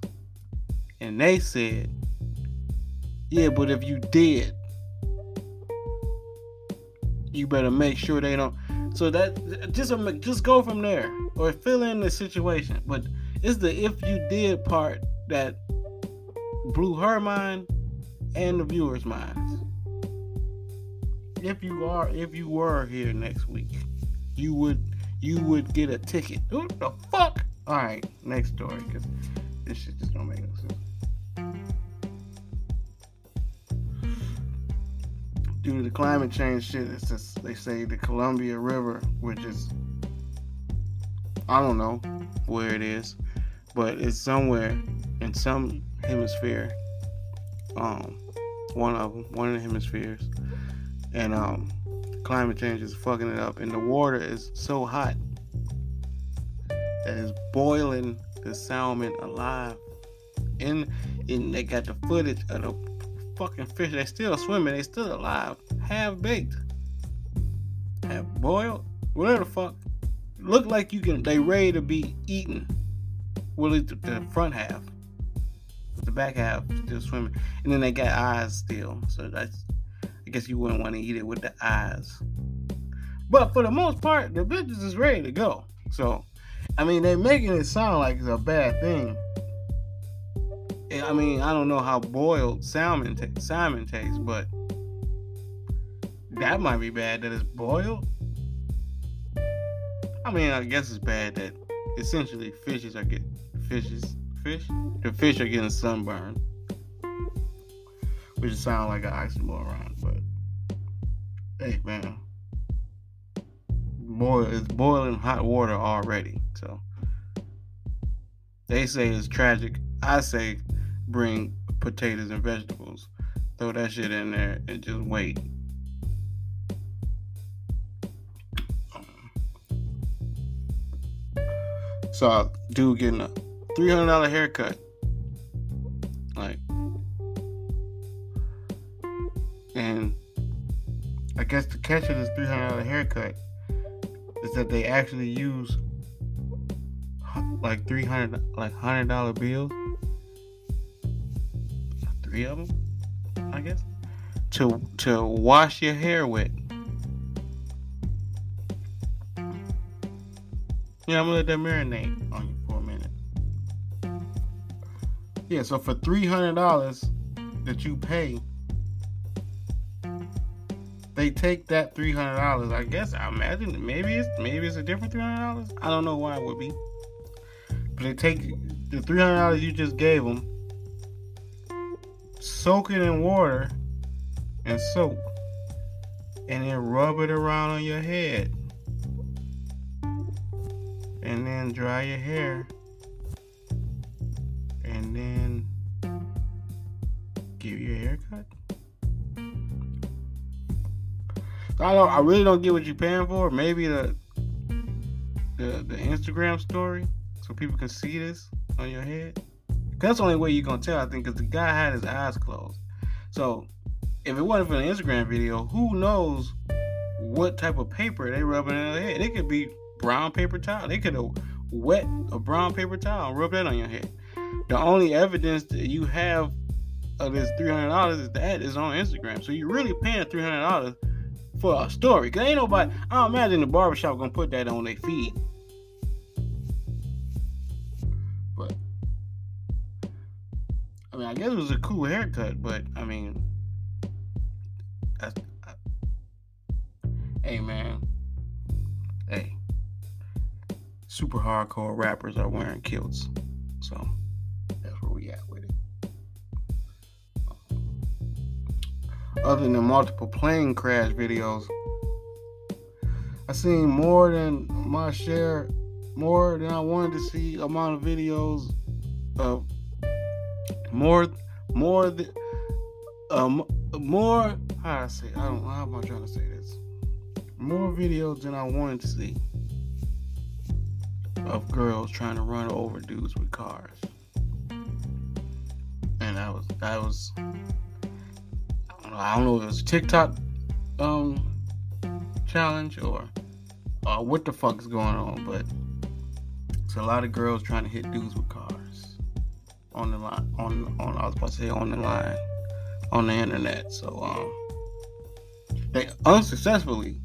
And they said, yeah, but if you did, you better make sure they don't. So that just just go from there or fill in the situation. But it's the if you did part that blew her mind and the viewers' minds. If you are, if you were here next week, you would you would get a ticket. What the fuck? Alright, next story, because this shit just don't make no sense. Due to the climate change shit, it's just, they say the Columbia River, which is, I don't know where it is, but it's somewhere in some hemisphere. Um, one of them, one of the hemispheres. And um climate change is fucking it up, and the water is so hot that it's boiling the salmon alive. And, and they got the footage of the fucking fish. They still swimming. They still alive, half baked, half boiled, whatever the fuck. Look like you can. They ready to be eaten. Well, the, the front half, the back half still swimming, and then they got eyes still. So that's. I guess you wouldn't want to eat it with the eyes. But for the most part, the bitches is ready to go. So, I mean, they're making it sound like it's a bad thing. I mean, I don't know how boiled salmon, t- salmon tastes, but that might be bad that it's boiled. I mean, I guess it's bad that essentially fishes are getting... Fishes? Fish? The fish are getting sunburned. Which sounds like an oxymoron, but hey man, boil it's boiling hot water already. So they say it's tragic. I say bring potatoes and vegetables, throw that shit in there, and just wait. saw a dude getting a three hundred dollars haircut. Like, and I guess the catch of this three hundred dollars haircut is that they actually use like three hundred dollars, like one hundred dollars bills, three of them, I guess, to to wash your hair with. Yeah, I'm gonna let that marinate on you for a minute. Yeah, so for three hundred dollars that you pay, they take that three hundred dollars. I guess, I imagine, maybe it's maybe it's a different three hundred dollars. I don't know why it would be. But they take the three hundred dollars you just gave them, soak it in water and soap, and then rub it around on your head, and then dry your hair, and then give you a haircut. I don't. I really don't get what you're paying for. Maybe the the, the Instagram story, so people can see this on your head. That's the only way you're gonna tell, I think, because the guy had his eyes closed. So if it wasn't for the Instagram video, who knows what type of paper they rubbing in their head? It could be brown paper towel. They could have wet a brown paper towel and rubbed that on your head. The only evidence that you have of this three hundred dollars is that is on Instagram. So you're really paying three hundred dollars for a story. Cause ain't nobody, I don't imagine the barbershop gonna put that on their feed. But I mean, I guess it was a cool haircut, but I mean, that's, I, hey man, hey, super hardcore rappers are wearing kilts, so that's where we at with it. Other than multiple plane crash videos, I seen more than my share, more than I wanted to see amount of videos of more, more than, um, more. How I say? I don't. How am I trying to say this? More videos than I wanted to see of girls trying to run over dudes with cars, and I was, I was, I don't know, I don't know if it was a TikTok um challenge or uh, what the fuck is going on, but it's a lot of girls trying to hit dudes with cars on the line, on on I was about to say on the line, on the internet. So um, they unsuccessfully.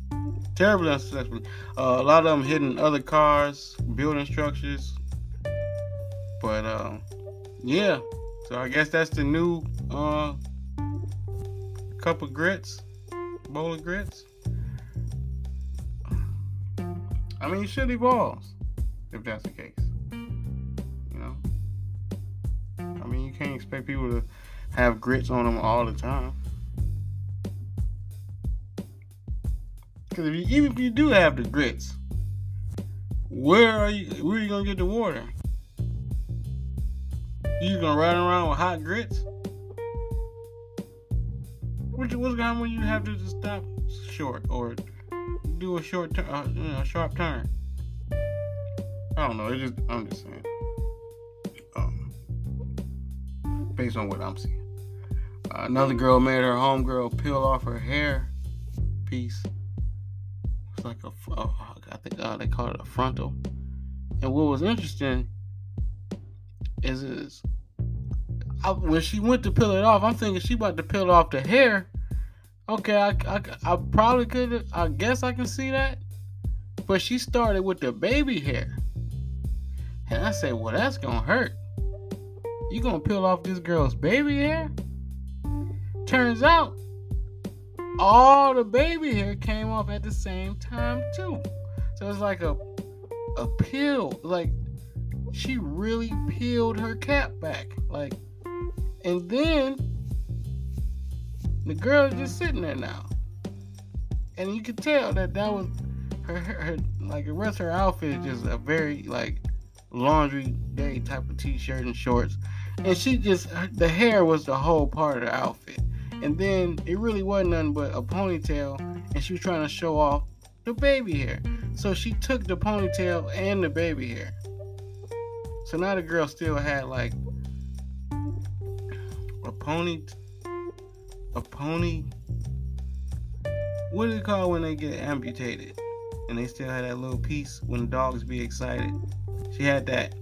Terribly unsuccessful. Uh, a lot of them hitting other cars, building structures. But uh, yeah, so I guess that's the new uh, cup of grits, bowl of grits. I mean, shit evolves if that's the case. You know, I mean, you can't expect people to have grits on them all the time. Because if you, even if you do have the grits, where are you? Where are you gonna get the water? You gonna ride around with hot grits? What's what's gonna happen when you have to just stop short or do a short turn, uh, you know, a sharp turn? I don't know. It just I'm just saying, um, based on what I'm seeing. Uh, another girl made her homegirl peel off her hair piece. Like a, uh, I think uh, they call it a frontal. And what was interesting is, is I, when she went to peel it off, I'm thinking she about to peel off the hair. Okay, I, I, I probably could, I guess I can see that. But she started with the baby hair, and I said, well, that's gonna hurt. You gonna peel off this girl's baby hair? Turns out all the baby hair came off at the same time too. So it's like a a peel. Like, she really peeled her cap back. Like, and then the girl is just sitting there now, and you could tell that that was her, her, her. Like, the rest of her outfit is just a very like laundry day type of t-shirt and shorts, and she just her, the hair was the whole part of the outfit. And then it really wasn't nothing but a ponytail, and she was trying to show off the baby hair. So she took the ponytail and the baby hair So now the girl still had like a pony, a pony, what do you call when they get amputated? And they still had that little piece when dogs be excited. She had that,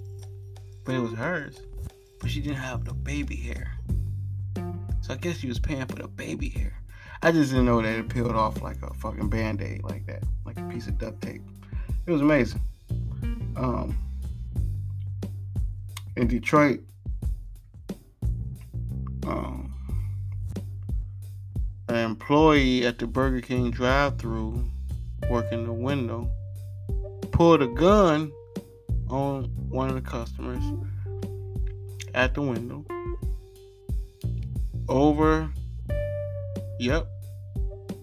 but it was hers. But she didn't have the baby hair. So I guess she was paying for the baby hair. I just didn't know that it peeled off like a fucking Band-Aid like that. Like a piece of duct tape. It was amazing. Um, in Detroit, um, an employee at the Burger King drive-thru working the window pulled a gun on one of the customers at the window over yep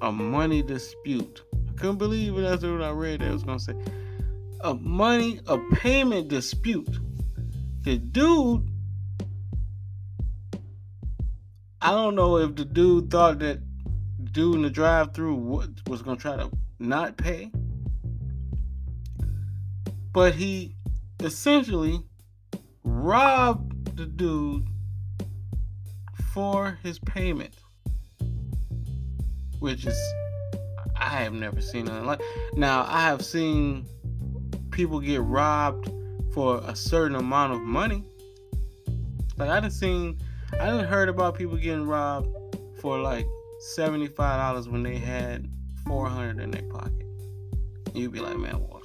a money dispute. I couldn't believe it after what I read that. I was gonna say a money a payment dispute. The dude, I don't know if the dude thought that the dude in the drive-thru was gonna try to not pay, but he essentially robbed the dude for his payment, which is, I have never seen nothing like. Now, I have seen people get robbed for a certain amount of money. Like, I done seen, I done heard about people getting robbed for like seventy-five dollars when they had four hundred dollars in their pocket. And you'd be like, man, what?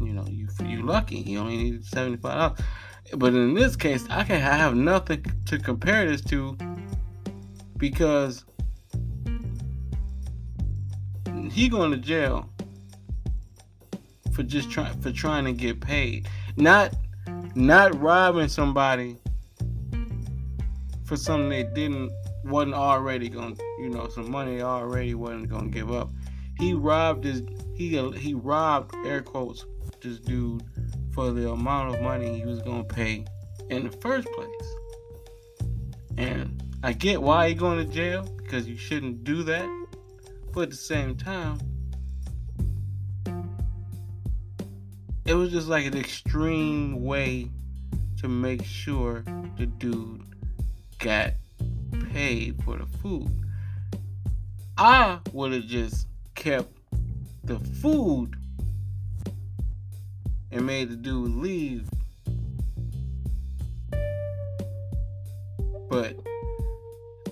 You know, you you lucky. You only need seventy-five dollars. But in this case, I can I have nothing to compare this to, because he going to jail for just trying for trying to get paid, not not robbing somebody for something they didn't wasn't already going to, you know, some money they already wasn't going to give up. He robbed his he he robbed air quotes this dude for the amount of money he was gonna pay in the first place. And I get why he going to jail, because you shouldn't do that, but at the same time, it was just like an extreme way to make sure the dude got paid for the food. I would have just kept the food and made the dude leave. But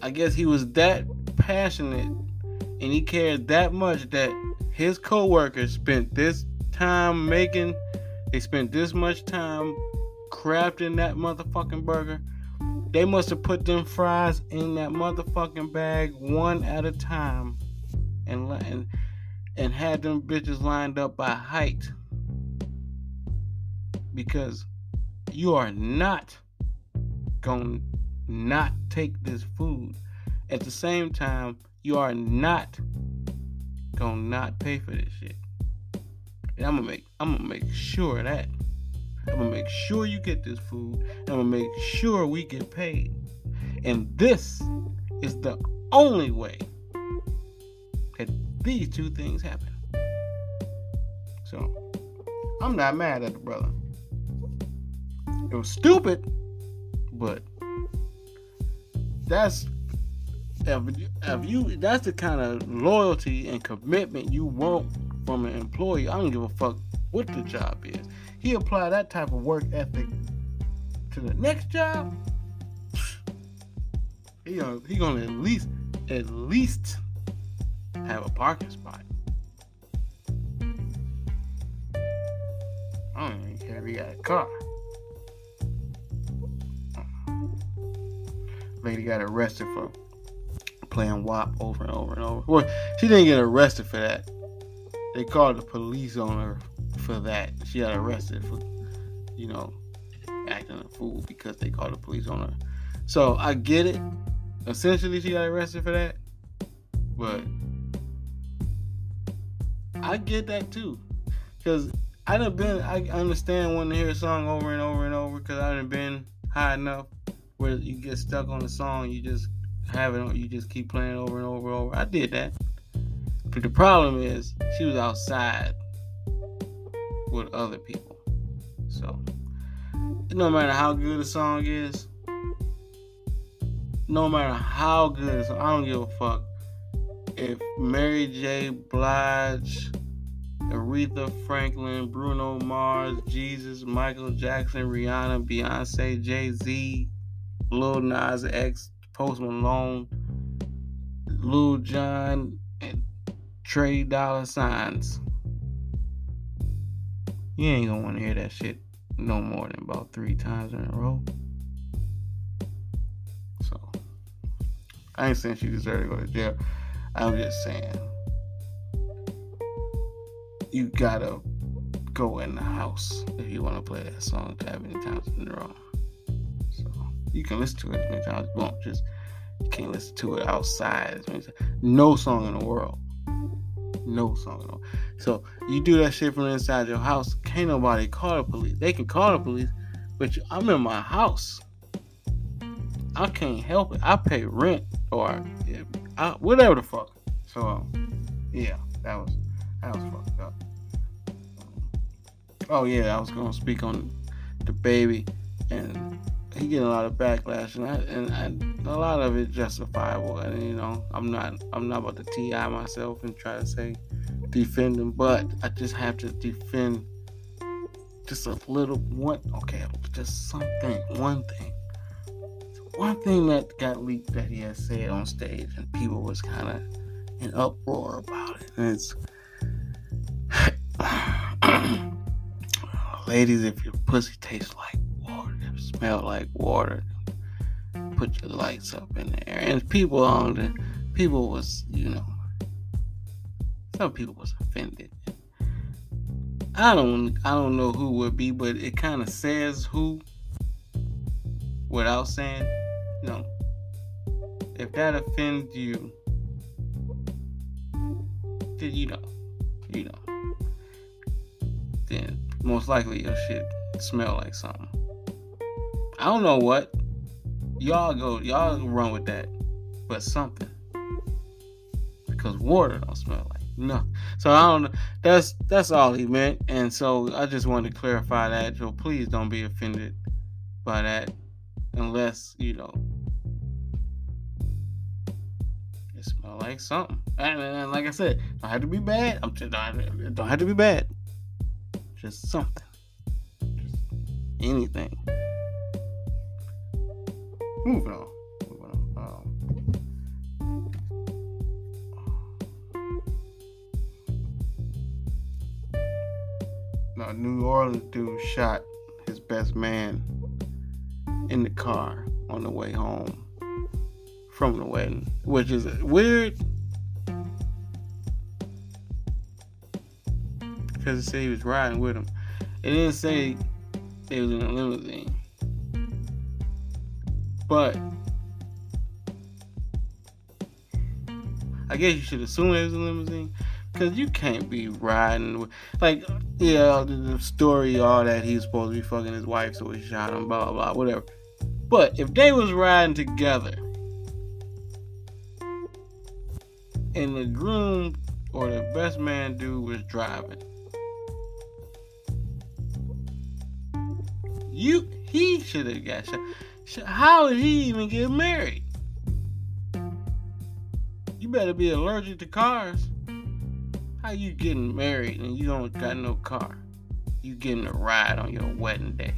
I guess he was that passionate and he cared that much that his co-workers spent this time making, they spent this much time crafting that motherfucking burger. They must have put them fries in that motherfucking bag one at a time and, and, and had them bitches lined up by height. Because you are not going to not take this food. At the same time, you are not going to not pay for this shit. And I'm going to make I'm gonna make sure of that. I'm going to make sure you get this food. I'm going to make sure we get paid. And this is the only way that these two things happen. So, I'm not mad at the brother. It was stupid, but that's if, if you that's the kind of loyalty and commitment you want from an employee. I don't give a fuck what the job is. He applied that type of work ethic to the next job. He gonna, he gonna at least at least have a parking spot. I don't even care if he got a car. Lady got arrested for playing W A P over and over and over. Well, she didn't get arrested for that. They called the police on her for that. She got arrested for, you know, acting a fool because they called the police on her. So I get it. Essentially, she got arrested for that. But I get that too, because I done been. I understand wanting to hear a song over and over and over because I done been high enough where you get stuck on the song, you just have it on, you just keep playing over and over and over. I did that. But the problem is, she was outside with other people. So no matter how good a song is, no matter how good a song, I don't give a fuck if Mary J. Blige, Aretha Franklin, Bruno Mars, Jesus, Michael Jackson, Rihanna, Beyonce, Jay-Z, Lil Nas X, Post Malone, Lil Jon, and Trey Dollar Signs. You ain't gonna wanna hear that shit no more than about three times in a row. So, I ain't saying she deserves to go to jail. I'm just saying, you gotta go in the house if you want to play that song that many times in a row. So you can listen to it as many times as you want. Just you can't listen to it outside as many times. No song in the world. No song in the world. So you do that shit from inside your house. Can't nobody call the police. They can call the police, but you, I'm in my house. I can't help it. I pay rent or I, whatever the fuck. So um, yeah, that was. That was fucked up. Oh yeah, I was gonna speak on DaBaby, and he getting a lot of backlash, and I, and, I, and a lot of it justifiable. And you know, I'm not I'm not about to T I myself and try to say defend him, but I just have to defend just a little one. Okay, just something, one thing, one thing that got leaked that he had said on stage, and people was kind of in uproar about it, and it's. Ladies, if your pussy tastes like water, if it smells like water, put your lights up in the air. And people on the people was, you know, some people was offended. I don't, I don't know who would be, but it kind of says who, without saying, you know, if that offends you, then you know, you know. Then most likely your shit smell like something. I don't know what. Y'all go, y'all run with that, but something. Because water don't smell like nothing. So I don't know. That's that's all he meant, and so I just wanted to clarify that. So please don't be offended by that, unless you know it smell like something. And, and like I said, don't have to be bad. I'm just don't, don't have to be bad. Just something. Just anything. Moving on. Moving on. Um, now, New Orleans dude shot his best man in the car on the way home from the wedding, which is weird. Because it said he was riding with him. It didn't say they was in a limousine. But I guess you should assume it was a limousine. Because you can't be riding with, like, yeah, the story, all that, he was supposed to be fucking his wife, so he shot him, blah, blah, blah, whatever. But if they was riding together, and the groom or the best man dude was driving, You, he should have got shot. How did he even get married? You better be allergic to cars. How you getting married and you don't got no car? You getting a ride on your wedding day.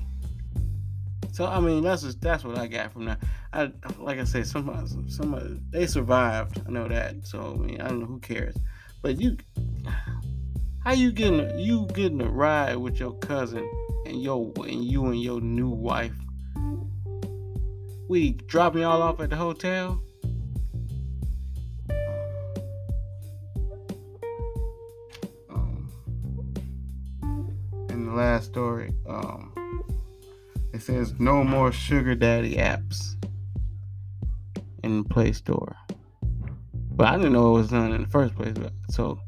So I mean, that's just, that's what I got from that. I like I said, somebody, somebody they survived. I know that. So I mean, I don't know who cares. But you, how you getting you getting a ride with your cousin? And yo, and you and your new wife, we dropping y'all off at the hotel. Um, and the last story, um, it says no more sugar daddy apps in the Play Store. But I didn't know it was done in the first place. So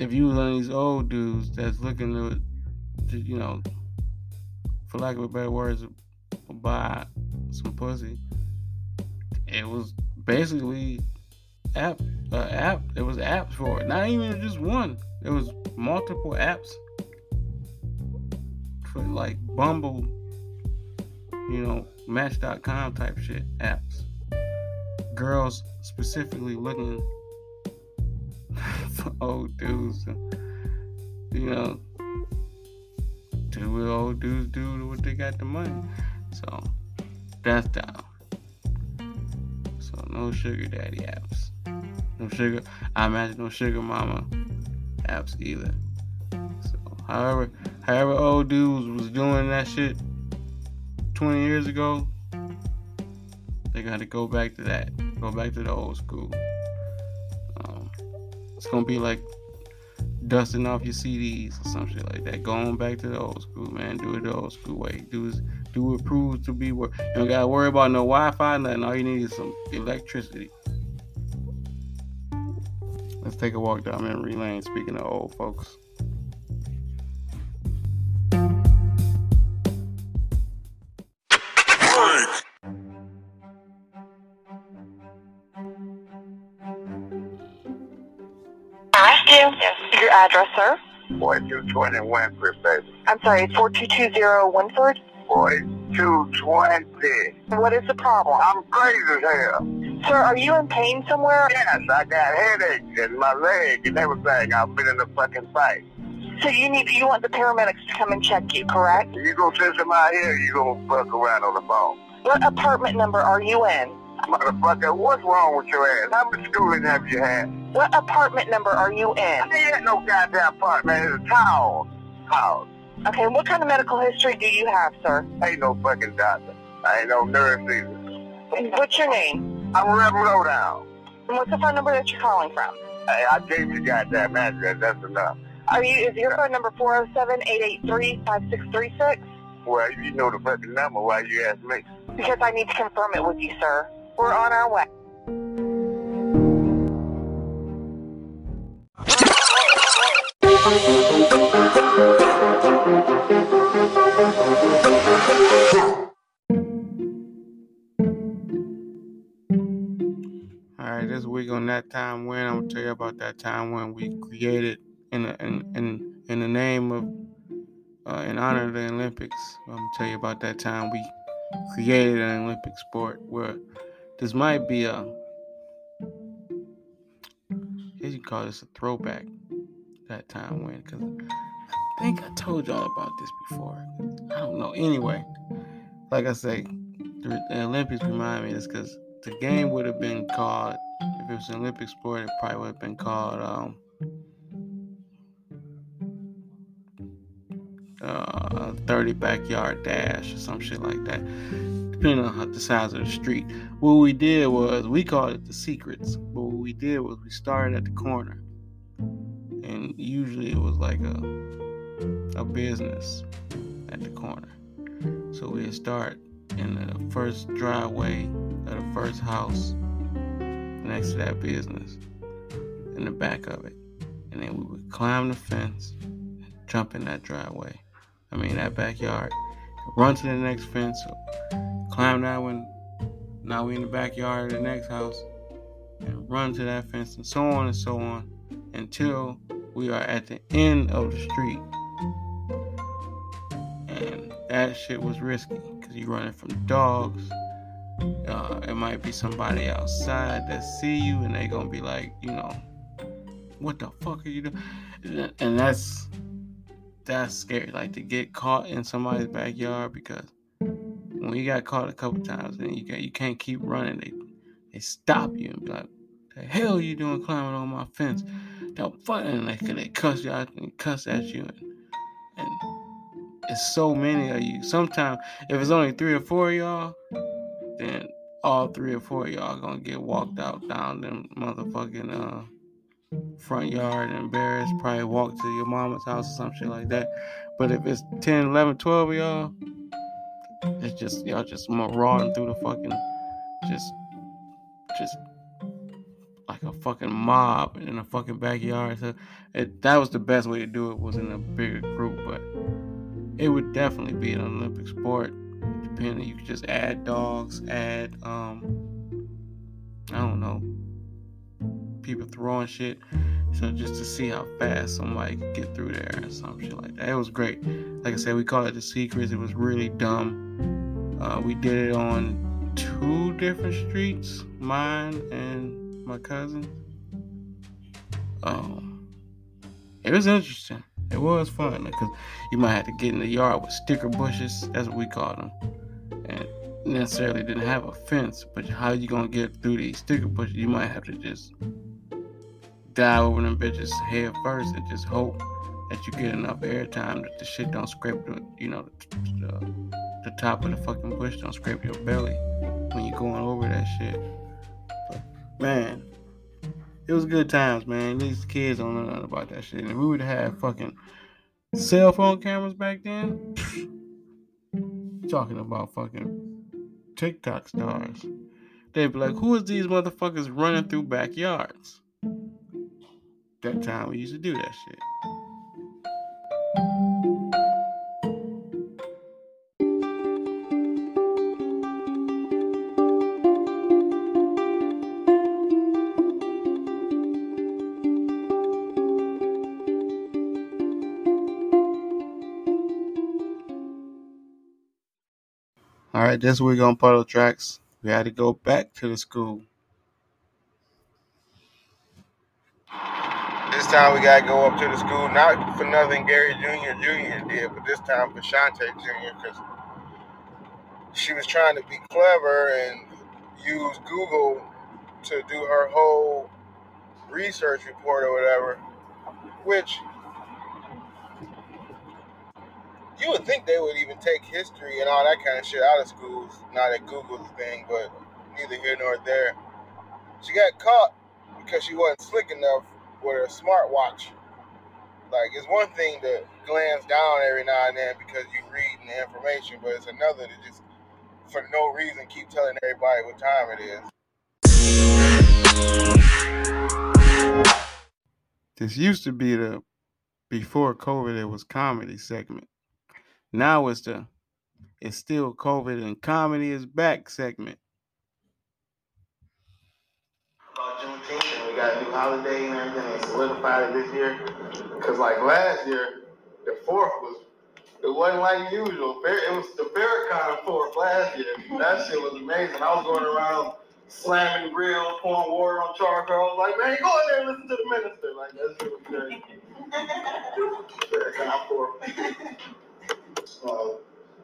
if you was one of these old dudes that's looking to, you know, for lack of a better words, buy some pussy, it was basically app, uh, app. It was apps for it. Not even just one. It was multiple apps put like Bumble, you know, Match dot com type shit apps. Girls specifically looking for old dudes. You know, do what old dudes do what they got the money. So, that's down. So, no sugar daddy apps. No sugar, I imagine no sugar mama apps either. So, however, however old dudes was doing that shit twenty years ago, they gotta go back to that. Go back to the old school. Um, it's gonna be like dusting off your C Ds or some shit like that. Going back to the old school, man. Do it the old school way. Do it, do what proves to be worth. You don't gotta worry about no Wi-Fi, nothing. All you need is some electricity. Let's take a walk down memory lane. Speaking of old folks. Address, sir? forty-two twenty Winford, baby. I'm sorry, four two two zero Winford? forty-two twenty. What is the problem? I'm crazy as hell. Sir, are you in pain somewhere? Yes, I got headaches in my leg and everything. I've been in a fucking fight. So you need, you want the paramedics to come and check you, correct? You gonna send them out here, you gonna fuck around on the phone. What apartment number are you in? Motherfucker, what's wrong with your ass? How much schooling have you had? What apartment number are you in? I ain't no goddamn apartment. It's a house. House. Okay, what kind of medical history do you have, sir? I ain't no fucking doctor. I ain't no nurse either. What's your name? I'm Reverend Lowdown. And what's the phone number that you're calling from? Hey, I gave you goddamn address. That's enough. Are you? Is your phone number four oh seven, eight eight three, five six three six? Well, you know the fucking number. Why you ask me? Because I need to confirm it with you, sir. We're on our way. Alright, this week on That Time When, I'm gonna tell you about that time when we created in a, in, in in the name of uh, in honor of the Olympics. I'm gonna tell you about that time we created an Olympic sport where this might be a you can call this a throwback. That time when, because I think I told y'all about this before. I don't know. Anyway, like I say, the, the Olympics remind me of this because the game would have been called, if it was an Olympic sport, it probably would have been called um, uh, thirty Backyard Dash or some shit like that, depending on how, the size of the street. What we did was, we called it the Secrets, but what we did was we started at the corner. And usually it was like a a business at the corner. So we'd start in the first driveway of the first house next to that business, in the back of it. And then we would climb the fence, jump in that driveway, I mean that backyard, run to the next fence, climb that one, now we in the backyard of the next house, and run to that fence, and so on and so on, until we are at the end of the street. And that shit was risky because you're running from dogs. Uh, it might be somebody outside that see you and they gonna be like, you know, what the fuck are you doing? And that's that's scary, like to get caught in somebody's backyard, because when you got caught a couple times and you got, you can't keep running, they they stop you and be like, the hell are you doing climbing on my fence? Don't fuck, and they, they cuss you out and cuss at you, and, and it's so many of you. Sometimes if it's only three or four of y'all, then all three or four of y'all are gonna get walked out down them motherfucking uh, front yard, embarrassed, probably walk to your mama's house or some shit like that. But if it's ten, eleven, twelve of y'all, it's just y'all just marauding through the fucking just just like a fucking mob in a fucking backyard. So it, that was the best way to do it, was in a bigger group, but it would definitely be an Olympic sport. Depending, you could just add dogs, add um I don't know, people throwing shit. So just to see how fast somebody could get through there and some shit like that. It was great. Like I said, we called it The Secrets. It was really dumb. Uh, we did it on two different streets, mine and my cousin. Um, it was interesting. It was fun because you might have to get in the yard with sticker bushes. That's what we called them. And necessarily didn't have a fence, but how you gonna get through these sticker bushes? You might have to just dive over them bitches head first and just hope that you get enough air time that the shit don't scrape the, you know, the, the, the top of the fucking bush don't scrape your belly when you're going over that shit. But man, it was good times, man. These kids don't know nothing about that shit. And if we would have fucking cell phone cameras back then, talking about fucking TikTok stars, they'd be like, who is these motherfuckers running through backyards? That time we used to do that shit. Alright, this week on Puddle Tracks, we had to go back to the school. This time we gotta go up to the school, not for nothing Gary Junior Junior did, but this time for Shante Junior, because she was trying to be clever and use Google to do her whole research report or whatever, which you would think they would even take history and all that kind of shit out of schools, now that Google's a thing, but neither here nor there. She got caught because she wasn't slick enough with her smartwatch. Like, it's one thing to glance down every now and then because you read the information, but it's another to just, for no reason, keep telling everybody what time it is. This used to be the, before COVID, it was comedy segment. Now it's the, it's still COVID and comedy is back segment. About Juneteenth, and we got a new holiday and everything, and solidified it this year. Because like last year, the fourth was, it wasn't like usual. It was the Farrakhan fourth last year. That shit was amazing. I was going around slamming grills, pouring water on charcoal. I was like, man, go in there and listen to the minister. Like, that shit was crazy. Farrakhan fourth. Uh,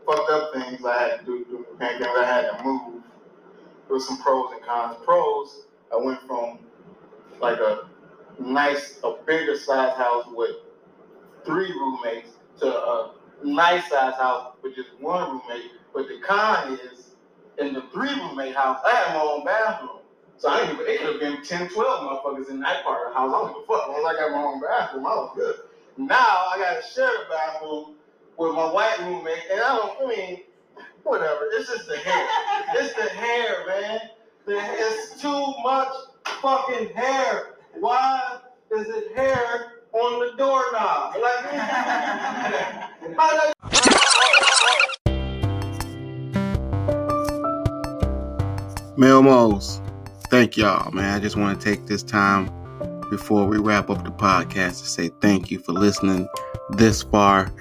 fucked up things I had to do, do things I had to move. There was some pros and cons. Pros, I went from like a nice, a bigger size house with three roommates to a nice size house with just one roommate. But the con is, in the three roommate house, I had my own bathroom. So I didn't even, it could have been ten, twelve motherfuckers in that part of the house. I don't give a fuck. Once I got my own bathroom, I was good. Now I got to share a bathroom with my white roommate, and I don't, I mean, whatever, it's just the hair. It's the hair, man. The, it's too much fucking hair. Why is it hair on the doorknob? Like, Melmos, thank y'all, man. I just want to take this time before we wrap up the podcast to say thank you for listening this far.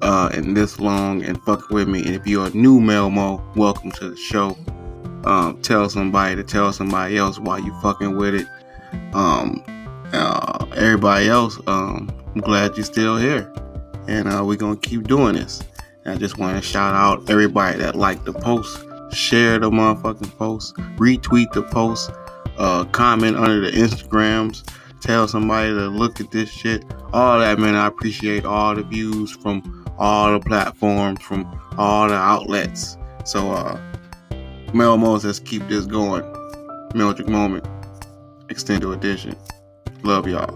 Uh, and this long and fuck with me. And if you're a new Melmo, welcome to the show. Um, tell somebody to tell somebody else why you fucking with it. Um, uh, everybody else, um, I'm glad you're still here. And uh, we're going to keep doing this. And I just want to shout out everybody that liked the post, share the motherfucking post, retweet the post, uh, comment under the Instagrams. Tell somebody to look at this shit. All that, man. I appreciate all the views from all the platforms, from all the outlets. So, uh, Melmos, let's keep this going. Meldrick Moment Extended Edition. Love y'all.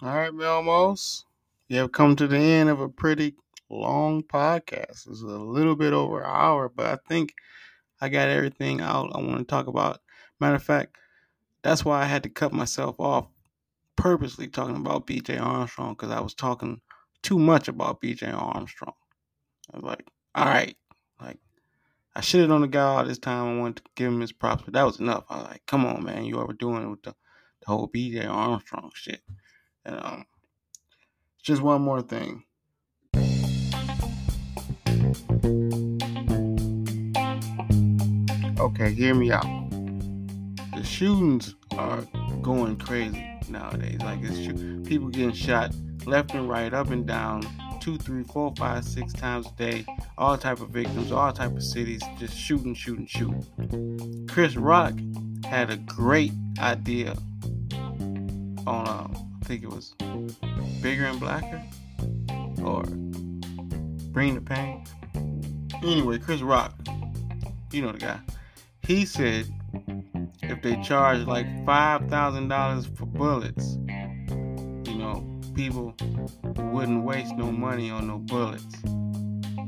All right, Melmos. You have come to the end of a pretty long podcast. It's a little bit over an hour, but I think I got everything out I want to talk about. Matter of fact, that's why I had to cut myself off purposely talking about B J Armstrong, because I was talking too much about B J Armstrong. I was like, all right, like I shitted on the guy all this time. I wanted to give him his props, but that was enough. I was like, come on, man, you overdoing it with the, the whole B J Armstrong shit. And um, just one more thing. Okay, hear me out. The shootings are going crazy nowadays. Like, it's shoot- people getting shot left and right, up and down, two, three, four, five, six times a day. All type of victims, all type of cities, just shooting, shooting, shooting. Chris Rock had a great idea on, uh, I think it was Bigger and Blacker or Bring the Pain. Anyway, Chris Rock, you know the guy. He said if they charge like five thousand dollars for bullets, you know, people wouldn't waste no money on no bullets.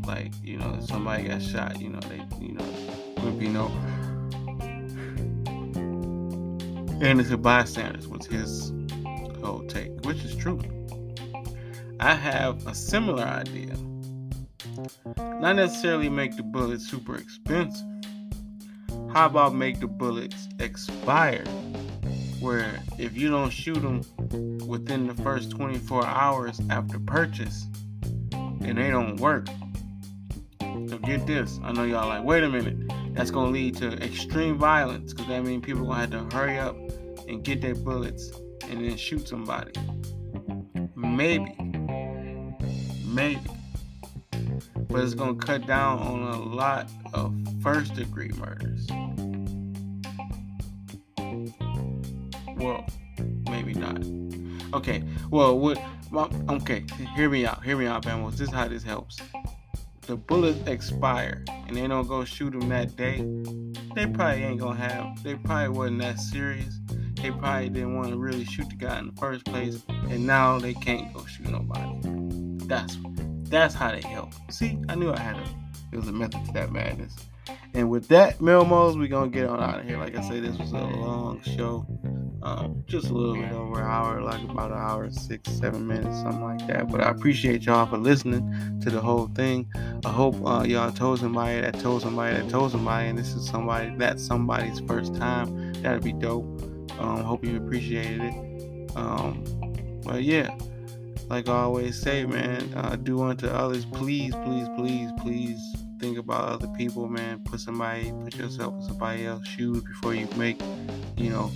Like, you know, if somebody got shot, you know, they, you know, wouldn't be no innocent bystanders was his whole take, which is true. I have a similar idea. Not necessarily make the bullets super expensive. How about make the bullets expire? Where if you don't shoot them within the first twenty-four hours after purchase, then they don't work. So get this. I know y'all like, wait a minute. That's going to lead to extreme violence, because that means people are going to have to hurry up and get their bullets and then shoot somebody. Maybe. Maybe. But it's going to cut down on a lot of first degree murders. Well, maybe not. Okay, well, what? Well, okay, hear me out, hear me out, Bamos. This is how this helps. The bullets expire and they don't go shoot them that day. They probably ain't going to have, they probably wasn't that serious. They probably didn't want to really shoot the guy in the first place. And now they can't go shoot nobody. That's That's how they help. See, I knew I had a, it was a method to that madness. And with that, Melmos, we're going to get on out of here. Like I say, this was a long show. Um, just a little bit over an hour, like about an hour, six, seven minutes, something like that. But I appreciate y'all for listening to the whole thing. I hope uh, y'all told somebody that told somebody that told somebody. And this is somebody, that's somebody's first time. That'd be dope. Um, hope you appreciated it. Um, but yeah. Like I always say, man, uh, do unto others. Please, please, please, please think about other people, man. Put somebody, put yourself in somebody else's shoes before you make, you know,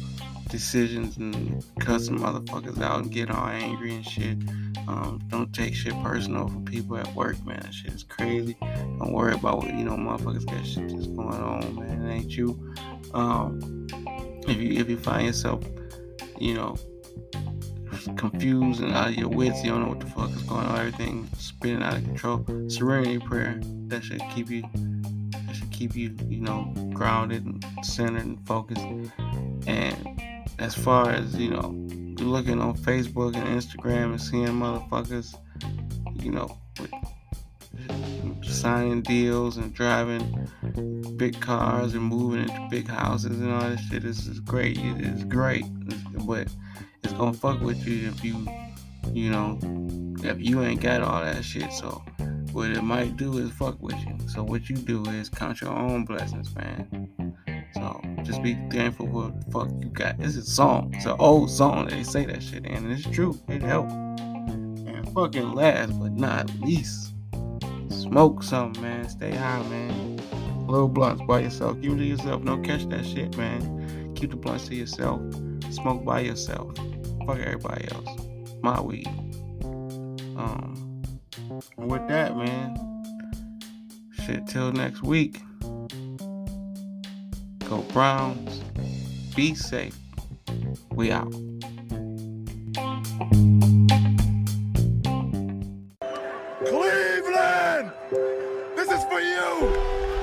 decisions and cut some motherfuckers out and get all angry and shit. Um, don't take shit personal from people at work, man. That shit is crazy. Don't worry about what, you know, motherfuckers got shit that's going on, man. It ain't you. Um, if you, if you find yourself, you know, confused and out of your wits, you don't know what the fuck is going on, everything spinning out of control, serenity prayer, that should keep you that should keep you you know, grounded and centered and focused. And as far as, you know, looking on Facebook and Instagram and seeing motherfuckers, you know, with signing deals and driving big cars and moving into big houses and all this shit, this is great. It is great, but it's gonna fuck with you if you, you know, if you ain't got all that shit. So what it might do is fuck with you. So what you do is count your own blessings, man. So just be thankful for what the fuck you got. This is a song. It's an old song. They say that shit in, and it's true. It helped. And fucking last but not least, smoke something, man. Stay high, man. Little blunts by yourself. Keep them to yourself. Don't catch that shit, man. Keep the blunts to yourself. Smoke by yourself. Fuck everybody else. My weed. Um, and with that, man, shit, till next week. Go Browns. Be safe. We out. Cleveland! This is for you!